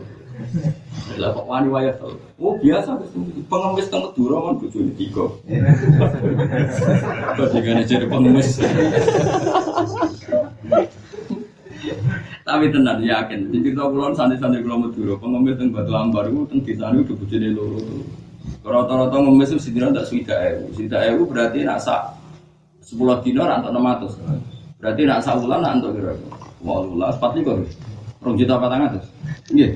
Lah kok wani wae tau. Oh biasa wis pengemis teng Madura mon bojone tiga. Bojone jadi pengemis. Tapi tenan yakin cerita kulo santri-santri kulo Madura pengemis teng Batu Ambar iku teng desane udah bojone loro. Rata-rata ngemis itu sendirian tak suida ewu berarti nak sak 10 dinar atau 600 berarti nak sak ulan atau kira-kira mau ulas 4 juta 400 iya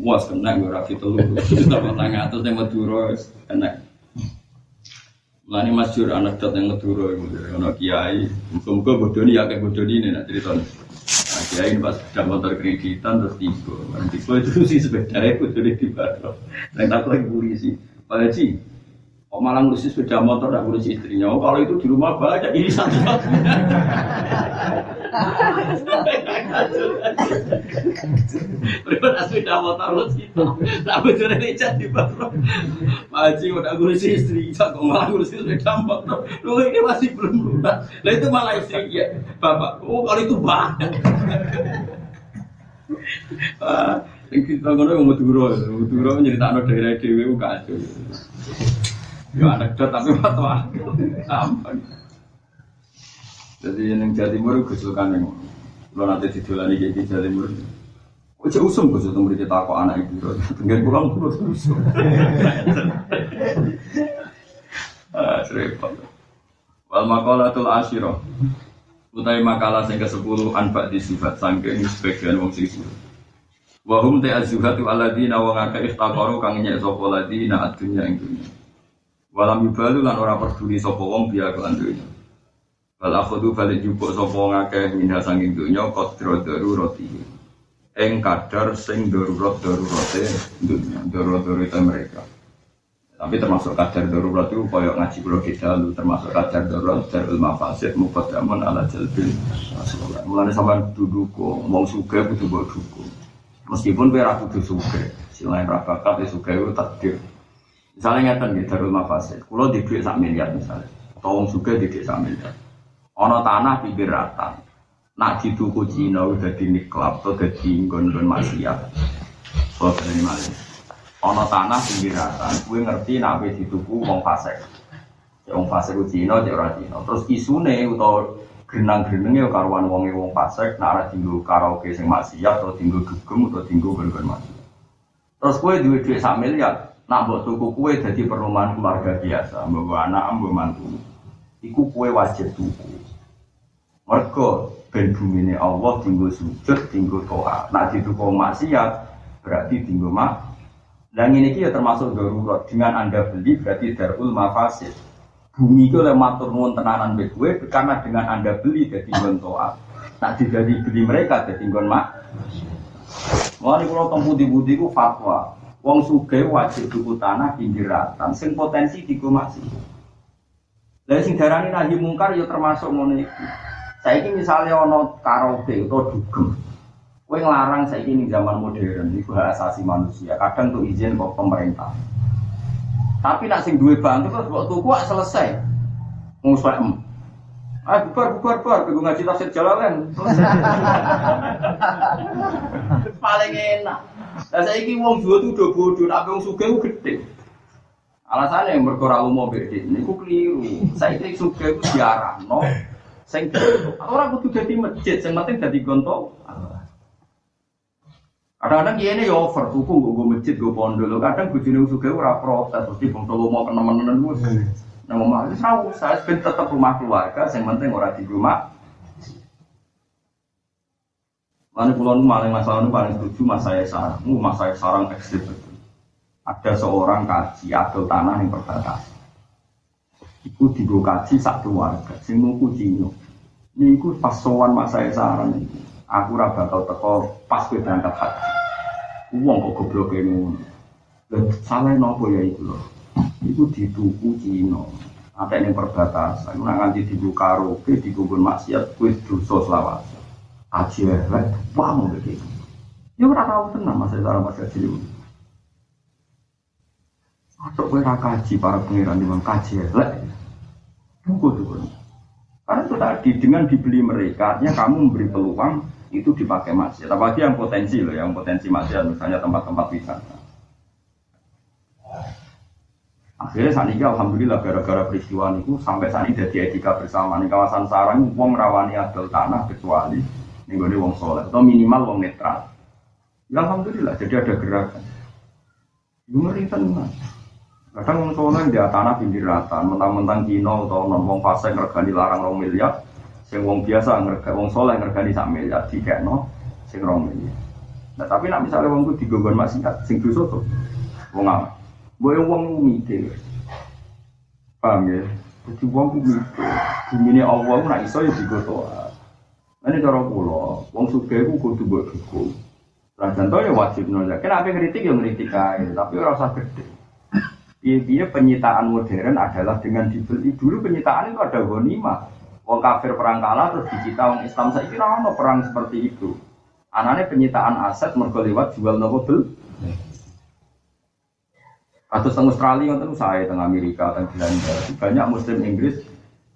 wah senang gue rapi telur 400 yang Madura enak lani masyur anak dat yang Madura anak kiai muka-muka bodoni ya kayak bodoni ini nak cerita kiai pas ada motor kreditan terus tiba nanti kalau itu sih sebenarnya bodoni tiba dan aku lagi polisi Pak Haji, kok malah ngurusi sepeda motor dan ngurusi istrinya? Oh, kalau itu di rumah banyak ini satu-satunya. Berikutnya sepeda motor lu situ. Tak bener ini jadi baru. Pak Haji, udah ngurusi istrinya, kok malah ngurusi sepeda motor? Lu ini masih belum lunas. Nah itu malah istrinya. Bapak, oh kalau itu banyak. Kita ngono wong Madura nyeritakno daerah dhewe ku kacau. Yo anekdot tapi fatwa. Sampun. Jadi ning Jatimur kesukaan ning lho nate didolani iki Jatimur. Ojo usum bos to mriki takok anak ibu. Tengger kula terus usum. Ah, repot. Wal maqalatul asyirah. Utai makalah sing ke-10 an ba'di sifat saking sebagian wong sing wa hum ta'azzuhatu alladziina wa ngaka ikhtaqaru kang nyek sapa alladziina adunya ing dunya walam yubalu lan ora peduli sapa wong biya kelan dunya bal akhudhu balik jupuk sapa ngakeh minha saking dunya qadra darurati ing kadar sing darurat-darurate dunya darurat-darurate mereka tapi termasuk kadar darurat itu koyo ngaji kula kitab termasuk kadar darurat darul mafasid muqaddamun ala jalbil masalah mulane sampean duduk wong sugih kudu mbok dukung meskipun kowe ra kudu sugih, sing lain ra bakat ya sugih ku takdir. Misalnya ngeten nggih Darul Mafasid, kula di dhuwit 1 miliar misalnya. Wong sugih di dhuwit 1 miliar. Ana tanah pinggir ratan. Nak dituku Cina dadi niklap to dadi nggon-nggon maksiat. Kok ngene male. Ana tanah pinggir ratan, kuwi ngerti nak wis dituku wong fasik. Cek wong fasik ku Cina, cek ora Cina. Terus isune utawa genang-genenge karuan wonge wong fasik, nak arep dinggo karaoke sing maksiat atau dinggo dugem atau dinggo nggon-nggon maksiat. Terus kowe duwe dhuwit 1 miliar. Nak mbok tuku kue jadi perumahan keluarga biasa, mbok anak, mbok mantu. Iku kue wajib tuku. Mergo ben bumine Allah dinggo sujud, dinggo toa. Nak dituku maksiat berarti dinggo mak. Lah ngene iki ya termasuk darurat. Dengan Anda beli berarti darul mafasid. Bumi iku oleh matur nuwun tenanan mbek kowe karena dengan Anda beli dadi nggon toa. Nak dadi beli mereka dadi nggon mak. Mulane kula tembu-tembu iku fatwa. Wong sugih wajib tuku tanah pinggir ratan sing potensi digo maksiat. Lah sing darani nahi mungkar ya termasuk ngono iki. Saiki misale ana karaoke utawa dugem. Kowe nglarang saiki ning zaman modern iku hak asasi manusia, kadang tuh izin kok pemerintah. Tapi nek sing duwe bantu terus kok tuku wak selesai. Wong suwem. Ah bubar kanggo ngaji tafsir Jalalain. Paling enak. Lah saiki wong duwe tuduh bodho, nek wong sugih ku gedhe. Alasane mergo ra umo bedhe niku keliru. Saiki sugih ku diarahno sing gedhe. Ora kudu dadi masjid, sing penting dadi gonto. Kadang-kadang kene yo over tuku nggo masjid, nggo pondok. Kadang bojone sugih ora protes, mesti bontolo mau kenemen-nemen wis. Nang omah wis ra usah, ben tetep rumah keluarga, sing penting ora di rumah. Lalu pulau maling masalah itu paling setuju mas saya sarang ekstrim. Ada seorang kaji atau tanah yang terbatas. Iku tiga kaji satu warga. Singku Cino. Ini aku pas sowan mas saya sarang. Aku raba tau teko pas gue berangkat haji. Uang kok goblok ini. Salah nopo ya itu loh. Iku dituku Cino. Ada yang terbatas. Aku nanti dibu karaoke, dibu maksiat, gue dosa selawat. Aji elek, wah mau begitu. Ya ora tau tenan mas cara mas kaji. Atau kowe ra kaji para pengiran di kaji elek. Tunggu. Karena itu tadi dengan dibeli mereka, artinya kamu memberi peluang itu dipakai masjid. Apalagi yang potensi loh, yang potensi masjid misalnya tempat-tempat wisata. Akhirnya saat ini alhamdulillah gara-gara peristiwa niku sampai saat ini jadi etika bersama. Di kawasan sarang, wong rawani adol tanah kecuali ini wong soleh atau minimal wong netral. Ya alhamdulillah, jadi ada gerakan. Ngeritan mas. Kadang wong soleh dia tanah pinggir ratan, mentang-mentang Cina atau wong fasik ngergani larang 2 miliar, sing wong biasa ngergani wong soleh ngergani 1 miliar dikekno sing 2 miliar. Nah tapi nak misalnya wong ku digobon maksiat, sing dosa to. Wong apa? Mboe wong mikir. Paham ya? Dadi wong ku mikir, dimene Allah ora iso ya digotoa. Ini cara pula, orang sugih itu kudu buat hukum. Rajan itu ya wajib nolak. Kenapa ngeritik ya ngeritik aja, tapi orang usah gede. Iya penyitaan modern adalah dengan dibeli. Dulu penyitaan itu ada ghanimah. Orang kafir perang kalah terus dicita orang Islam. Saya kira ada perang seperti itu. Anaknya penyitaan aset mergo lewat jual nopo beli. Atau di Australia, itu saya, di Amerika, di Belanda. Banyak Muslim Inggris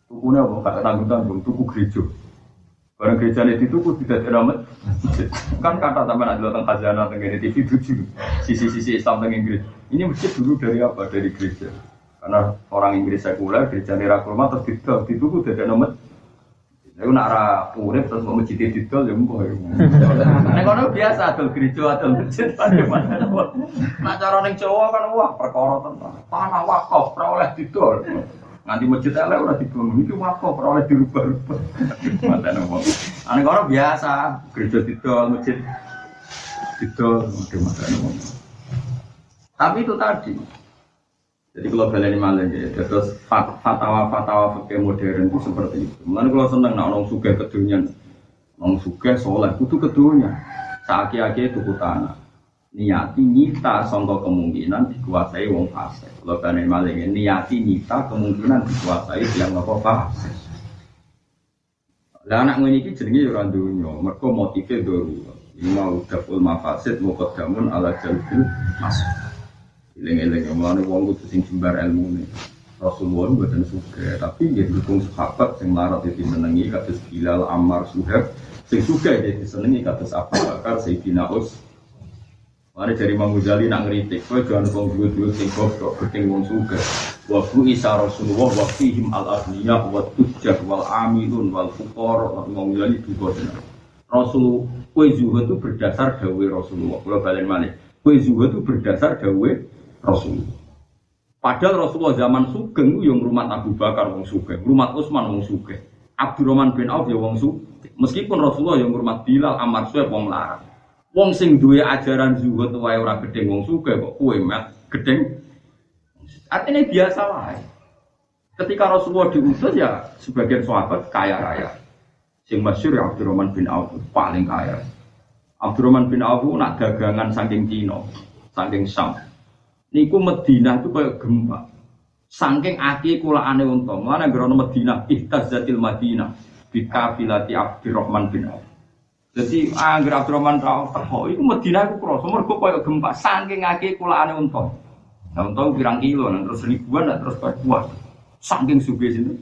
tukunya apa? Tanggung-tanggung, tuku gereja. Barang gereja itu tuh tidak teramat, kan kata teman ada tentang khazanah tentang TV dulu, sisi-sisi Islam tentang Inggris. Ini masjid dulu dari apa? Dari gereja. Karena orang Inggris sekuler, gereja nirakurma terus didol, dituku tidak teramat. Lalu nara urip terus mau masjid didol, ya mungkin. Nah kalau biasa adol gereja adol masjid, bagaimana? Nah cara orang Jawa kan wah perkara tentang tanah wakaf, peroleh didol. Nanti masjid elek ora dibangun iki wakaf ora oleh dirubah-rubah. Mantene wong. Ane karo biasa, gereja didol, masjid didol, mantene wong. Tapi itu tadi. Jadi kalau baleni malen ya, terus fatwa-fatwa fikih modern itu seperti itu. Mulane kalau seneng nek wong sugih kedonyan, wong sugih saleh kudu kedonyan. Saaki-aki tuku tanah. Niati nyita sangka kemungkinan dikuasai wong fasik. Kalau kalian maling niati nyita kemungkinan dikuasai yang apa fasik. Lah anak ngene iki jenenge ora dunya, mergo motife darurat. Mau daful mafasid muqaddamun ala jalbil maslahah. Eleng-eleng, mulane wong kudu sing jembar ilmune. Rasulullah mboten sugih, tapi nggih dukung sahabat sing larat iki senengi kados Bilal, Ammar, Suhaib, sing sugih iki senengi kados Abu Bakar, Sayyidina Utsman. Mari dari Imam Ghazali nak ngritik, kowe jangan wong duwe-duwe sing goblok, penting wong sugih. Wa fu'isa Rasulullah wa fihim al-aghniyah wa tujjah wal amilun wal fuqara wa Imam Ghazali dikotna. Rasul kowe zuhud itu berdasar dawuh Rasulullah. Kula balen malih. Kowe zuhud itu berdasar dawuh Rasulullah. Padahal Rasulullah zaman sugeng yang rumah Abu Bakar wong sugeng, rumah Utsman wong sugeng, Abdurrahman bin Auf ya wong sugeng. Meskipun Rasulullah yang rumah Bilal, Ammar, Suhaib wong larang. Wong sing duwe ajaran zuhud wae ora gedeng wong sugeng kok kowe mak gedeng. Artinya biasa wae. Ketika Rasulullah diutus ya sebagian sahabat kaya raya. Sing masyhur ya Abdurrahman bin Auf paling kaya. Abdurrahman bin Auf nak dagangan saking Cina, saking Sam. Niku Madinah itu kayak gempa. Saking aki kulaane unta. Mulane ngrono Madinah ihtazzatil Madinah bi kafilati Abdurrahman bin Auf. Dadi anggere Abdurrahman Rauf teko iku Madinah iku krasa mergo kayak gempa saking aki kulaane unta. Lah unta pirang kilo nang terus ribuan nang terus kuat. Saking sugih sinten.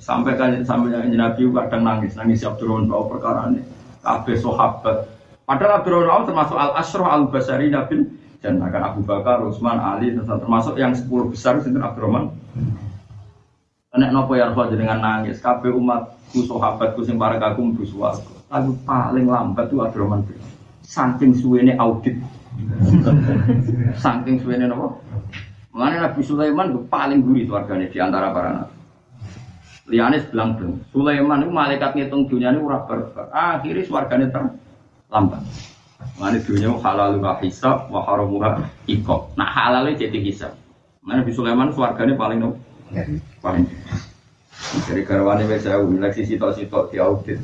Sampai kan sampeyan Nabi kadang nangis Abdurrahman Rauf perkarane kabeh sahabat. Padahal Abdurrahman Rauf termasuk al-Asyrah al-Basri Nabi dan akan Abu Bakar, Utsman, Ali, termasuk yang 10 besar sinten Abdurrahman. Nek napa ya Rasul dengan nangis, kabeh umatku sahabatku sing para kagum bersuara. Lagu paling lambat itu Abdurrahman. Saking suwene audit. Saking suwene napa? Mulane Nabi Sulaiman ku paling gurih wargane di antara para nabi. Liyane sebelang-belang. Sulaiman iku malaikat ngitung dunyane ora barbar. Akhire wargane terlambat. Mane dunya halal wa hisab wa haramu iqab. Nah halale jadi hisab. Mane Nabi Sulaiman keluargane paling no. Paling. Jadi karwane wis aku mleksi sitok-sitok diaudit.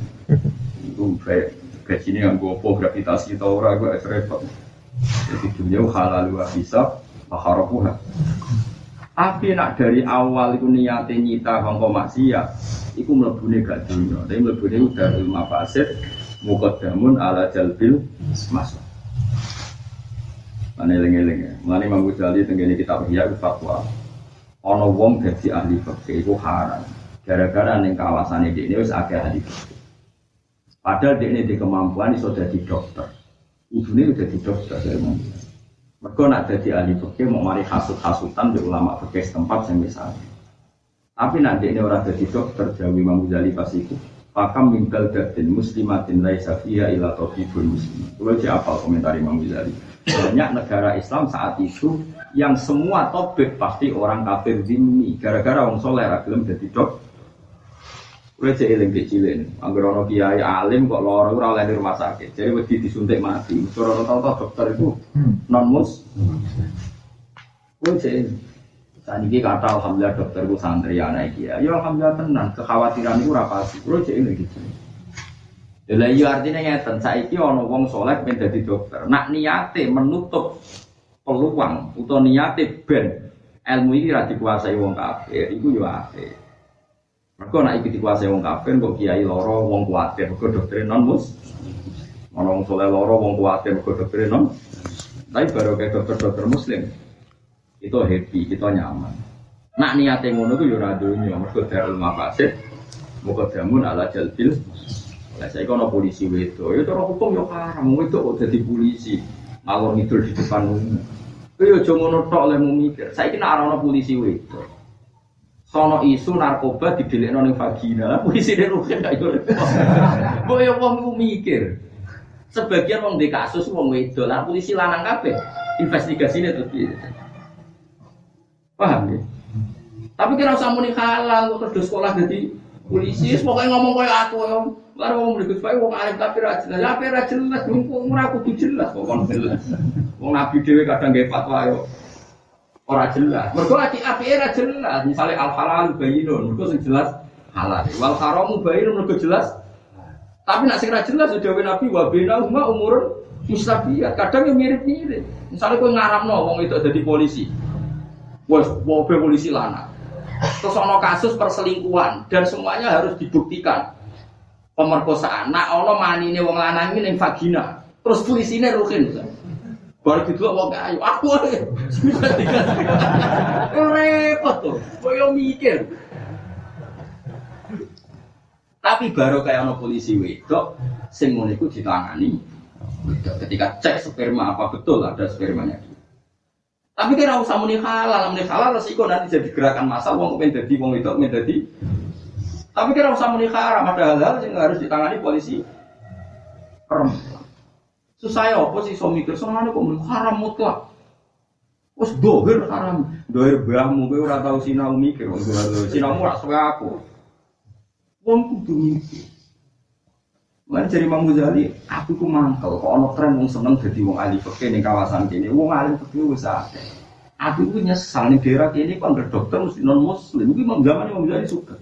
Iku bae kecine nggo opo gravitasi to ora iku repot. Jadi dunya halal wa hisab wa haramu. Tapi nak dari awal iku niate nyita kanggo maksiat, iku mlebune gak dunya. Tapi mlebune udah ilmu fasid. Muqaddamun ala jalbil masuk. Mane eling-eling ya. Mane Imam Ghazali tenggene kitab Ihya Fatwa. Ana wong dadi ahli fikih iku haram. Gara-gara ning kawasane dhekne wis akeh ahli fikih. Padahal dhekne dhek kemampuan iso dadi dokter. Ibune udah dadi dokter emang. Mergo nek dadi ahli fikih mau mari hasut-hasutan mbek ulama fikih setempat sing misal. Tapi nek dhekne ora dadi dokter jawab Imam Ghazali pas iku. Pakam minkal datin muslimatin laisa fiha ila tawfibun muslim. Kalau saya hafal komentar Imam Ghazali. Banyak negara Islam saat itu yang semua topik pasti orang kafir zimmi. Gara-gara orang soleh ragilam jadi dok. Kalau saya ilang kecilin anggur-anggur kiai alim kok lorong orang lain di rumah sakit. Jadi wedi disuntik mati. Orang tahu-tahu dokter itu non-mus. Kalau saya ilang saniki kata alhamdulillah dokterku santri anak iki ya. Ya alhamdulillah tenang, kekhawatiran iku ora pasti. Kulo cek ngene iki. Lha iya artine ngeten, saiki ana wong saleh pengen dadi dokter. Nak niate menutup peluang utawa niate ben ilmu iki ra dikuasai wong kafir, iku yo apik. Mergo nek iki dikuasai wong kafir, kok kiai lara wong kuwatir, mergo doktere non mus. Ana wong saleh lara wong kuwatir, mergo doktere non. Tapi baru kayak dokter-dokter muslim. Itu happy, itu nyaman. Nak niate ngono ku yo ora donya, mergo darul mafasid muqaddamun ala jalbil. Lah saiki ana polisi wedo, ya cara hukum yo haram, wedo kok dadi polisi, ngalor ngidul di depan umum. Kuwi aja ngono tok lemu mikir. Saiki nek ana polisi wedo, sono isu narkoba didelikno ning vagina, polisi dhewe rugi gak yo. Mbok yo wong ku mikir. Sebagian wong ndek kasus wong wedo, lah polisi lanang kabeh investigasine terus piye. Paham ya? Tapi kira usah muni halal kok terus sekolah jadi polisi, pokoknya ngomong koyo aku yo. Lah wong mlebu bae wong arep tapi ra jelas. Lah ora jelas mung ora kudu jelas kok kon jelas. Wong nabi dhewe kadang gawe fatwa yo ora jelas. Mergo lagi apike ra jelas. Misale al halal bayinun, mergo sing jelas halal. Wal haramu bayinun mergo jelas. Tapi nek sing ra jelas dhewe nabi wa bina umma umurun mustaqiyah. Kadang yo mirip-mirip. Misale kowe ngaramno wong itu dadi polisi. Wes, bobe polisi lana. Terus ono kasus perselingkuhan dan semuanya harus dibuktikan. Pemerkosaan. Nah, ono manine wong lanang iki ning vagina. Terus polisine rukin. Baru didelok wong kayu. Aku ae. Repot to. Koyo mikir. Tapi baru kaya ana polisi wedok sing ngono iku ditangani. Ketika cek sperma apa betul ada spermanya. Tapi kira usah muni halal resiko nanti jadi gerakan massal wong kepen dadi wong wedok men dadi. Tapi kira usah muni haram ada hal sing harus ditangani polisi. Perempuan. Susah ya apa sih suami kersane kok haram mutlak. Wes dohir haram, dohir bahmu kowe ora tau sinau mikir wong sinaumu ora suwe aku. Wong kudu mikir. Lan cari Imam Ghazali, aku ku mangkel kok ana tren wong seneng dadi wong ahli fikih ning kawasan kene. Wong ahli fikih wis akeh. Aku ku nyesal ning daerah kene kok dokter mesti non muslim. Iki menggambane Imam Ghazali suka.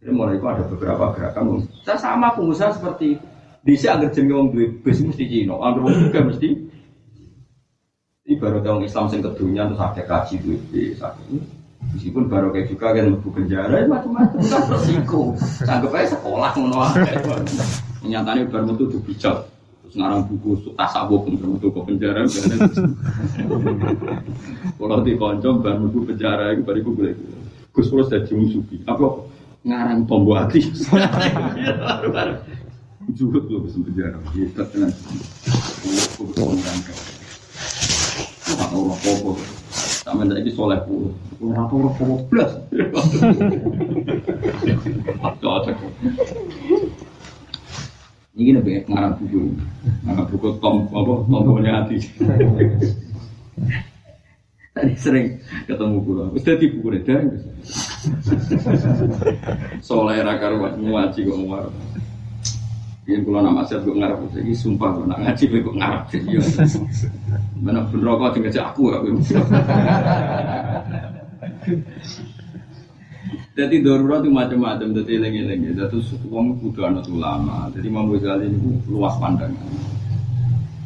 Jadi mulai itu ada beberapa gerakan. Saya sama pengusaha seperti itu. Bisa anggar jenenge wong duwe bis mesti Cina, anggar wong juga mesti ibarat orang Islam sing kedunya terus ada kaji duwe bis. Meskipun barokah juga kan mlebu penjara macam-macam kan resiko. Anggap ae sekolah ngono ae. Nyatane bar metu dibijak. Terus ngarang buku tasawuf metu kok penjara jane. Ora dikonco bar metu penjara iku bariku golek. Gus terus dadi musuhi. Apa ngarang tombo ati. Juhut loh bisa penjara kita tenang kebetulan rangka tak orang pokok sama lagi soleh puluh orang pokok belas cocok ini gini banyak ngarang buku tombolnya hati tadi sering ketemu guru ustaz di buku redang soleh rakar ngaji kok ngomong yen kula nama saya kok ngarep iki sumpah kok nak ngaji kok ngarep ya. Menak bener kok sing ngajak aku kok. Dadi darurat macam-macam dadi eling-eling. Dadi wong kudu ana ulama. Dadi Imam Ghazali niku luas pandangan.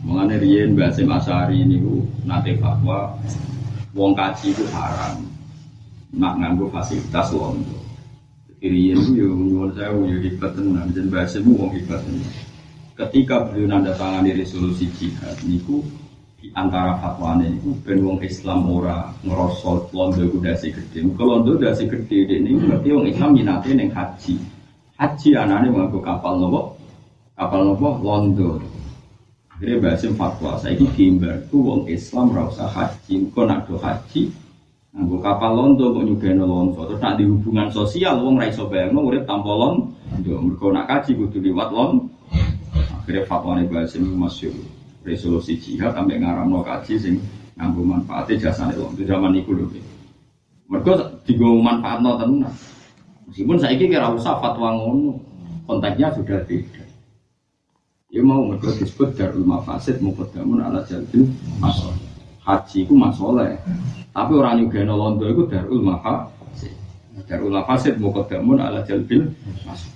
Mangane riyen Mbah Hasyim Asy'ari niku nate fatwa wong kaji iku haram. Nak nganggo fasilitas wong. Riyen yo menyuwun sewu yo hebat tenan jan bahasemu wong hebat. Ketika beliau nandatangani resolusi jihad niku di antara fatwane niku ben wong Islam ora ngrasa londo dasi gedhe. Kalau londo dasi gedhe dene berarti wong Islam minate ning haji. Haji anane manggo kapal nopo? Kapal nopo londo. Akhire bahasem fatwa saiki diimbar ku wong Islam ora usah haji, engko nak do haji nggo kapal londo kok nyugeno londo terus nak di hubungan sosial wong ra iso bayangno urip tanpa londo mergo nak kaji kudu liwat londo akhire fatwane bahasa niku masyhur resolusi jihad sampe ngaramno kaji sing nganggo manfaate jasane londo zaman niku lho mergo digo manfaatno tenan meskipun saiki kira usah fatwa ngono konteksnya sudah beda ya mau mergo disebut darul mafasid muqaddamun ala jalbil maslahah haji iku masoleh tapi orang nyugeno londo itu darul mafasid. Darul mafasid muqaddamun ala jalbil maslahah.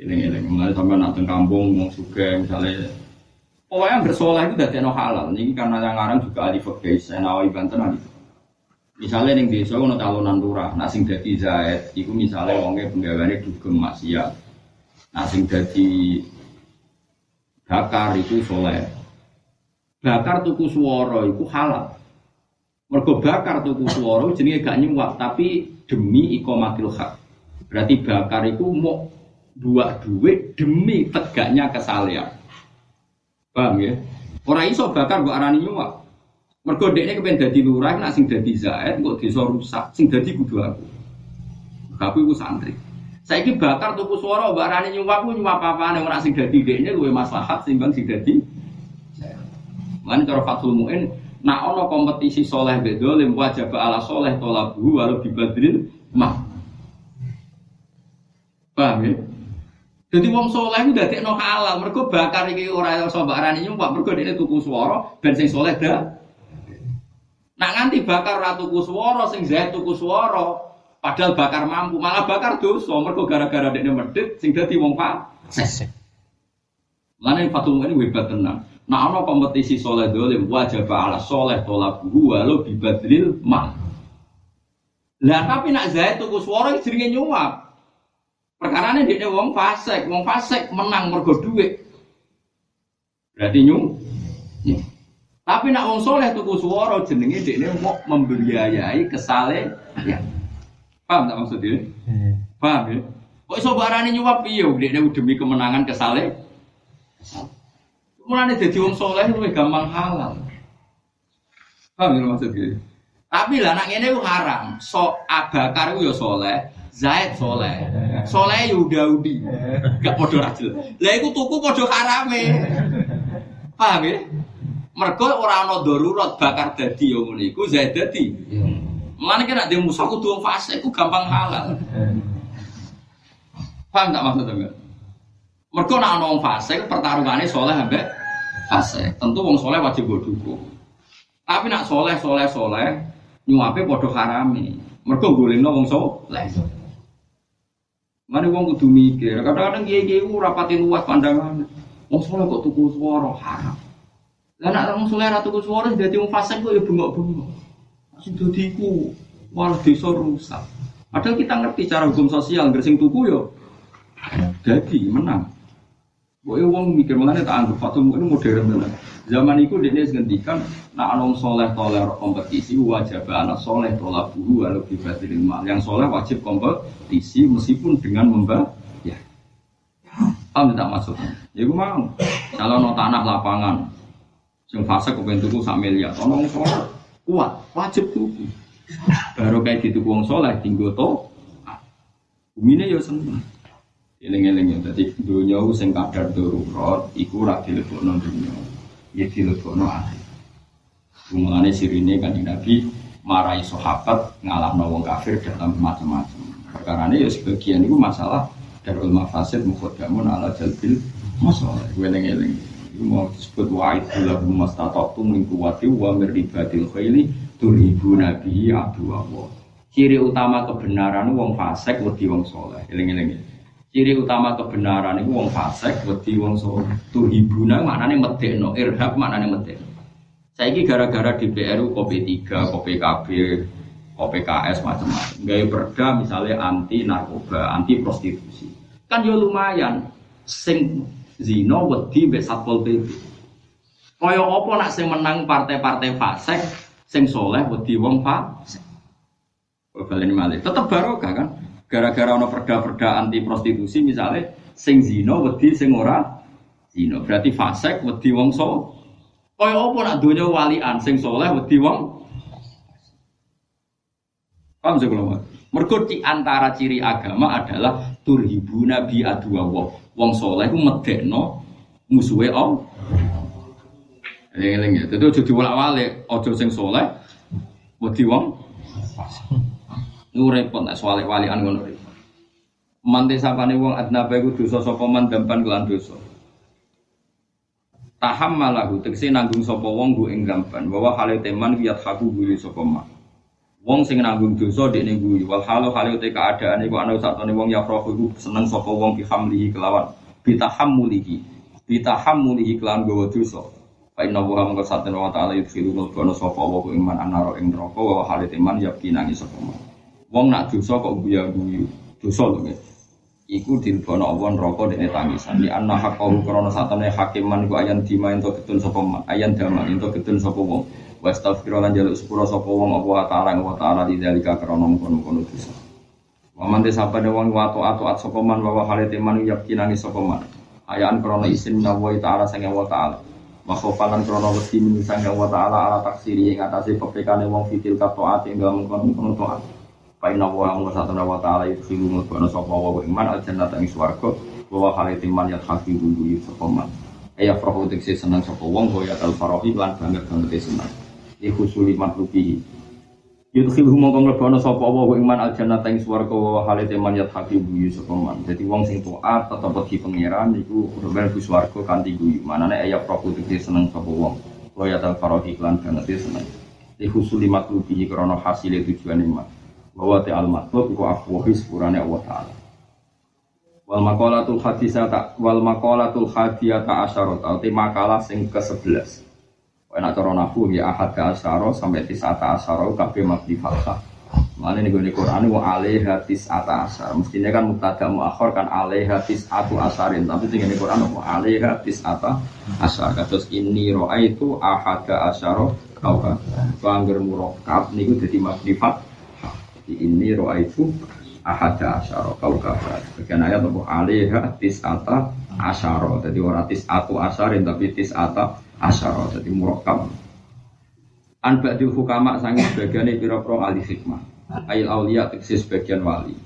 Eling-eling mulai sampai nak teng kampung wong sugih misale pokoke yang bersoleh itu dadekno halal. Niki karena yang ngarang juga ahli fikih Senawi Banten ahli. Misale ning desa ono calonan lurah, nak sing dadi zaid iku misale wonge penggaweane dugem maksiat. Nak sing dadi bakar itu soleh. Bakar tuku swara iku halal. Mergo bakar tuku swara jenenge gak nyuwak tapi demi iqamatil hak. Berarti bakar iku mok buak duit demi tegaknya kesalehan. Paham ya? Ora iso bakar kok arani nyuwak. Mergo dekne kepen dadi lurah nek sing dadi zaid kok desa rusak, sing dadi kudu aku. Tapi iku santri. Saiki bakar tuku swara mbak arani nyuwak ku nyuwak apa-apane ora sing dadi dekne luwe maslahat timbang sing dadi. Lan cara Fathul Mu'in nak ana kompetisi soleh mbek dolim wajib ala soleh tolabu walau dibadril mah. Paham ya? Dadi wong soleh ku dadekno halal, mergo bakar iki ora iso mbak arani nyumpah, mergo dene tuku swara ben sing soleh dah. Nak nganti bakar ra tuku swara, sing zaid tuku swara, padahal bakar mampu, malah bakar dosa mergo gara-gara dekne medhit sing dadi wong fasik. Lan Fathul Mu'in hebat tenan. Nah, ana kompetisi soleh dolim wajib ala soleh tolak gua lo dibadril mah. Lah tapi nak zaid tuku swara jenenge nyuap. Perkarane dhekne wong fasik menang mergo dhuwit. Berarti nyuap. Tapi nak wong soleh tuku swara jenenge dekne mau membiayai kesale ya. Paham tak maksud iki? Paham ya? Kok iso barane nyuap piye dekne demi kemenangan kesale? Mulane dadi wong soleh luwih gampang halal. Paham ya maksud iki? Tapi lah nak ngene ku haram. So Abakar ku ya soleh, Zaid soleh. Soleh yo Daudi. Gak padha ra jelas. Lah iku tuku padha harame. Paham ya? Mergo ora ana darurat bakar dadi ya ngono iku Zaid dadi. Mulane nek dhewe musuh kudu fase iku gampang halal. Paham tak maksud sampeyan? Mergo nek ana wong fase pertarungane saleh ambek fase. Tentu wong saleh wajib go duku. Tapi nek saleh nyuwape padha harame. Mergo golekno wong saleh. Mari wong kudu mikir, kadang-kadang kiye-kiye ora pati luas pandangane. Wong saleh kok tuku swara haram. Lah nek wong saleh ra tuku swara dadi wong fasik kok ya bengok-bengok. Sing dadiku malah desa rusak. Padahal kita ngerti cara hukum sosial, gresing tuku ya dadi menang. Kok wong mikir meneh tak anggap patung ini modern tenan. Zaman iku dene ngendikan nek ana wong saleh toler kompetisi wajib ana saleh tola buru walau bibatil mal. Yang saleh wajib kompetisi meskipun dengan membayar. Ya. Paham tak maksudnya? Ya iku mau. Kalau tanah lapangan sing fase kepen tuku 1 miliar. Ono wong saleh kuat, wajib tuku. Baru kae dituku wong saleh dinggo to. Umine yo seneng. Eling-eling ya. Dadi dunya sing kadar darurat iku ora dilebokno dunya. Ya dilebokno ati. Mulane sirine Kanjeng Nabi marai sahabat ngalahno wong kafir dalam macam-macam. Perkarane ya sebagian iku masalah darul mafasid mukhaddamun ala jalbil masalah. Eling-eling. Mau disebut wa'id lahum mastata'tum min quwwati wa mir ribatil khaili turibu nabihi abdu'allah. Ciri utama kebenaran wong fasik wedi wong saleh. Eling-eling. Ciri utama kebenaran iku wong fasik wedi wong saleh. Turibu nang maknane medekno, irhab maknane medek. Saiki gara-gara DPR KP3, KPKB, KPKS macam-macam. Gawe perda misalnya anti narkoba, anti prostitusi. Kan yo lumayan sing zina wedi mbek Satpol PP. Kaya apa nak sing menang partai-partai fasik, sing saleh wedi wong fasik. Baleni malih. Tetep barokah kan? Gara-gara ana perda-perda anti prostitusi misale, sing zina wedi sing ora zina. Berarti fasik wedi wong saleh. Kaya apa nak donya walian sing saleh wedi wong. Paham sekolah. Mergo di antara ciri agama adalah turhibu nabi adwa wa. Wong saleh iku medekno musuhe Allah. Eling-eling ya. Dadi aja diwolak-walik, aja sing saleh wedi wong fasik. Iku repot nek saleh walikan ngono iki. Mante sapane wong adnabe iku dosa sapa man dampan kelan dosa. Tahammalahu tegese nanggung sapa wong nggo ing gampan, bahwa hale teman wiyat haku guru sapa man. Wong sing nanggung dosa dekne kuwi wal halu halu te kaadaane kok ana satone wong ya profu iku seneng sapa wong bihamlihi kelawan bitahammulihi kelawan gawa dosa fa inna wa mung satene wa taala yufsiru kono sapa wa iman anaro ing neraka wa halu iman ya kinangi sapa wong nak dosa kok guyu dosa lho iku dilbono apa neraka dekne tangisan li anna haqqahu krana satene hakiman iku ayan dimain to ketun sapa ayan damai to ketun sapa wong wastafiro lan jaluk sepura sapa wong apa ta'ala lidzalika krana mungkon-mungkon dosa. Wa man desapane wong wato-ato sapa man wa halete man yakinane sapa man. Ayaan krana isin nawa ta'ala sange wa ta'ala. Wa khofalan krana wedi min sange wa ta'ala ala taksiri ing atase pepekane wong fitil katoat ing mungkon-mungkon taat. Paina wa mung satana wa ta'ala yusilu mungkon sapa wa iman aljannata ing swarga wa halete man yakhafi dunya sapa man. Ayah prohotik senang sapa wong ya al-farahi lan banget-banget senang. Ikhusuli matluki yudkhilhum mongkong lebana sapa wa iman aljannata ing swarga wa hale teman yat habibu yusuman. Dadi wong sing taat tetep wedi pangeran iku mlebu swarga kanthi guyu. Manane ayat prokuti seneng sapa wong kaya ta faro iklan kanthi seneng. Ikhusuli matluki krana hasile tujuane mak. Wa ta'al matlub iku afwahis purane Allah taala. Wal maqalatul hadiyata asyarat atau makalah sing ke-11. Enak cara nahu ya ahad ka asaro sampai tisata asaro kabeh makdi falsah. Mane ning Quran wa alaiha tis'ata asar. Mestinya kan mubtada muakhar kan alaiha tis'atu asarin, tapi ning Quran wa alaiha tis'ata asar. Kados inni raaitu ahada asyara kaukaban. Bangger murakkab niku dadi ma'rifat. Inni raaitu ahada asyara kaukaban. Bagian ayat wa alaiha tis'ata asyara. Dadi ora tis'atu asarin tapi tis'ata asyara. Dadi murakkab. An ba'dil hukama sange sebagiane pira-pira ahli hikmah. Ail auliya teksis sebagian wali.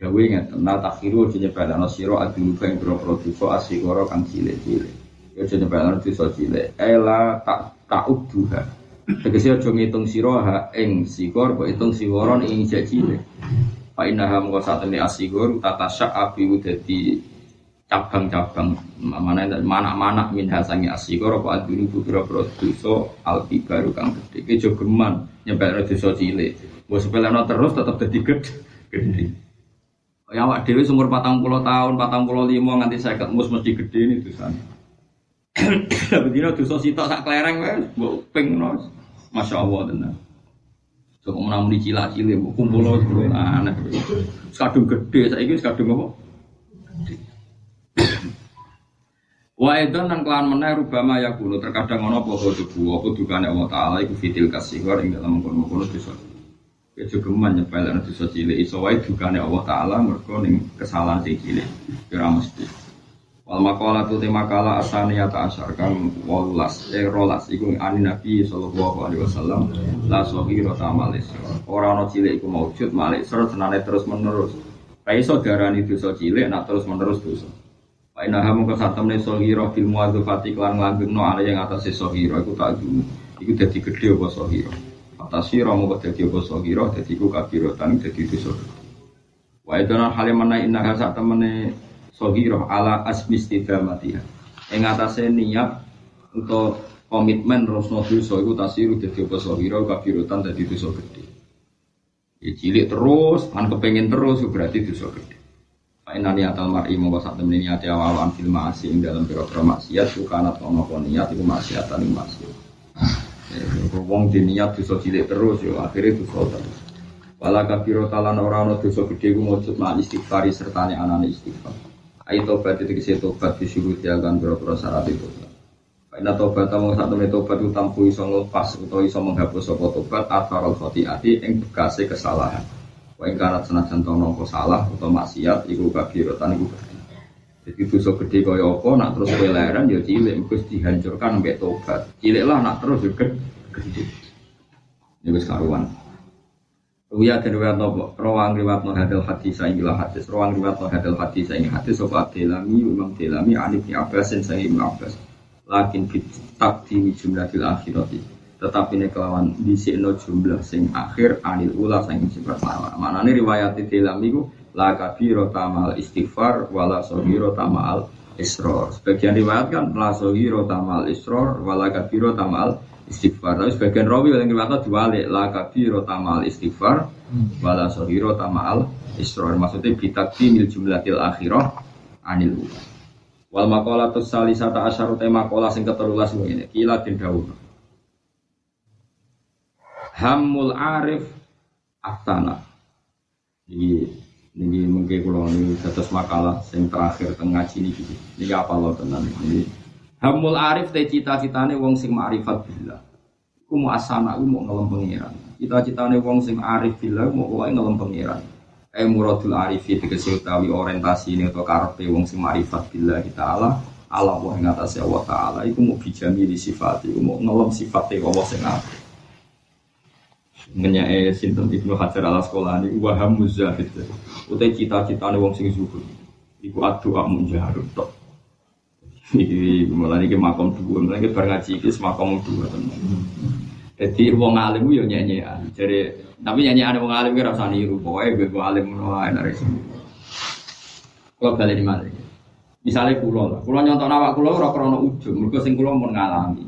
Dawe ngeten la takhiru jenebana sira adunuba ing pira-pira dosa asigara kang cilik-cilik. Ya jenebana dosa cilik. Ela ta'udduha. Tegese aja ngitung sira ha ing sigara kok itung siworon ing cilik. Fa innaha maqsatani asigara tatasya'abi dadi cabang-cabang manak-manak minha sangi asyikor apa aduni pura-pura dosa al-kibaru kang gede ini juga geman nyebabnya dosa cilik mau sepelana terus tetap jadi gede yang awak dewe umur 40 tahun 45 nganti seket mus mesti gede ini dosanya begini dosa sitok sak klereng mau ping Masya Allah benar kalau menamun dicilak-cilik kumpul aneh sekadung gede saya ini sekadung apa wa edan nang kelan meneh rubama yakunu terkadang ana apa debu apa dukane Allah taala iku fitil kasihor ing dalem kono-kono desa. Ya jogeman nyepelane desa cilik iso wae dukane Allah taala mergo ning kesalahan sing cilik. Ya ora mesti. Wal maqalatu timakala asaniyata asyarkan wallas rolas iku ani Nabi sallallahu alaihi wasallam la sohiro tamalis. Ora ana cilik iku maujud malik senane terus menerus. Kae saudarane desa cilik nak terus menerus dosa. Painaha mongko satemne sohiro fil muadzafati lan langgengno ala yang atase sohiro iku tak dulu iku dadi gedhe apa sohiro atasira mongko dadi apa sohiro dadi iku kabirotan dadi dosa wa idana halimana innaha satemne sohiro ala asmistidamatiha ing atase niat utawa komitmen rosno dosa iku tasiru dadi apa sohiro kabirotan dadi dosa gedhe ya cilik terus kan kepengin terus berarti dosa gedhe Inani atal mar'i mongko satemene niate awalan fil ma'asi ing dalam pira-pira maksiat sukana ono kono niat iku maksiatan ing maksiat. Wong niat iso cilik terus yo akhire dosa terus. Wala kabiro talan ora ono dosa gedhe iku mujud lan istighfar sertane anane istighfar. Ayo tobat iki se tobat disuruh diagan pira-pira syarat iku. Ana tobat mongko satemene tobat utampu iso nglepas utawa iso menghapus apa tobat atharul khati'ati ing bekase kesalahan. Wae karat senajan tono salah utawa maksiat iku kabirotan iku gede. Dadi dosa gede kaya apa nak terus kowe leren ya cilik wis dihancurkan mbek tobat. Cilik lah nak terus yo gede. Ya wis karuan. Ruya kedua nopo rawang riwayat hadil hadis saing hadis rawang riwayat hadil hadis saing hadis sapa Delami Imam Delami Ali bin Abbas saing Ibnu Abbas. Lakin fit taqdimi jumlatil akhirati tetapi ini kelawan disikno jumlah sing akhir anil ula sing sifat lawak maknanya riwayat di dalam itu la kabiro tamal istighfar wala sohiro tamal isror sebagian riwayat kan la sohiro tamal isror wala kabiro tamal istighfar tapi sebagian rawi yang riwayatnya diwalik la kabiro tamal istighfar wala sohiro tamal isror maksudnya bitakti mil jumlatil akhirah anil ula wal makola tusalisata asyarut makola sing ketelulas ini kila dindawuna Hamul Arif Aftana. Ini mungkin kalau ini atas makalah yang terakhir tengah sini. Ini apa lo tenan? Ini Hamul Arif teh cita-citane wong sing ma'rifat billah. Iku mau asana, iku mau ngelem pengiran. Cita-citane wong sing arif billah mau wae ngelem pengiran. Muradul arifi tegese utawi orientasi ini utawa karepe wong sing ma'rifat billah taala Allah wa ing atase Allah taala iku mau bijami li sifat, iku mau ngelem sifate Allah sing arif. Menyai sinten Ibnu Hajar al-Asqalani wa hamuz zahid uta cita-citane wong sing zuhud iku addu'a munjarut tok iki mulane iki makom dhuwur nek bar ngaji iki makom dhuwur tenan dadi wong alim yo nyanyian jare tapi nyanyian wong alim ki ora usah niru pokoke bego alim ngono ae nek kok kale di mari misale kula nyontokno awak kula ora krana ujug mergo sing kula mun ngalami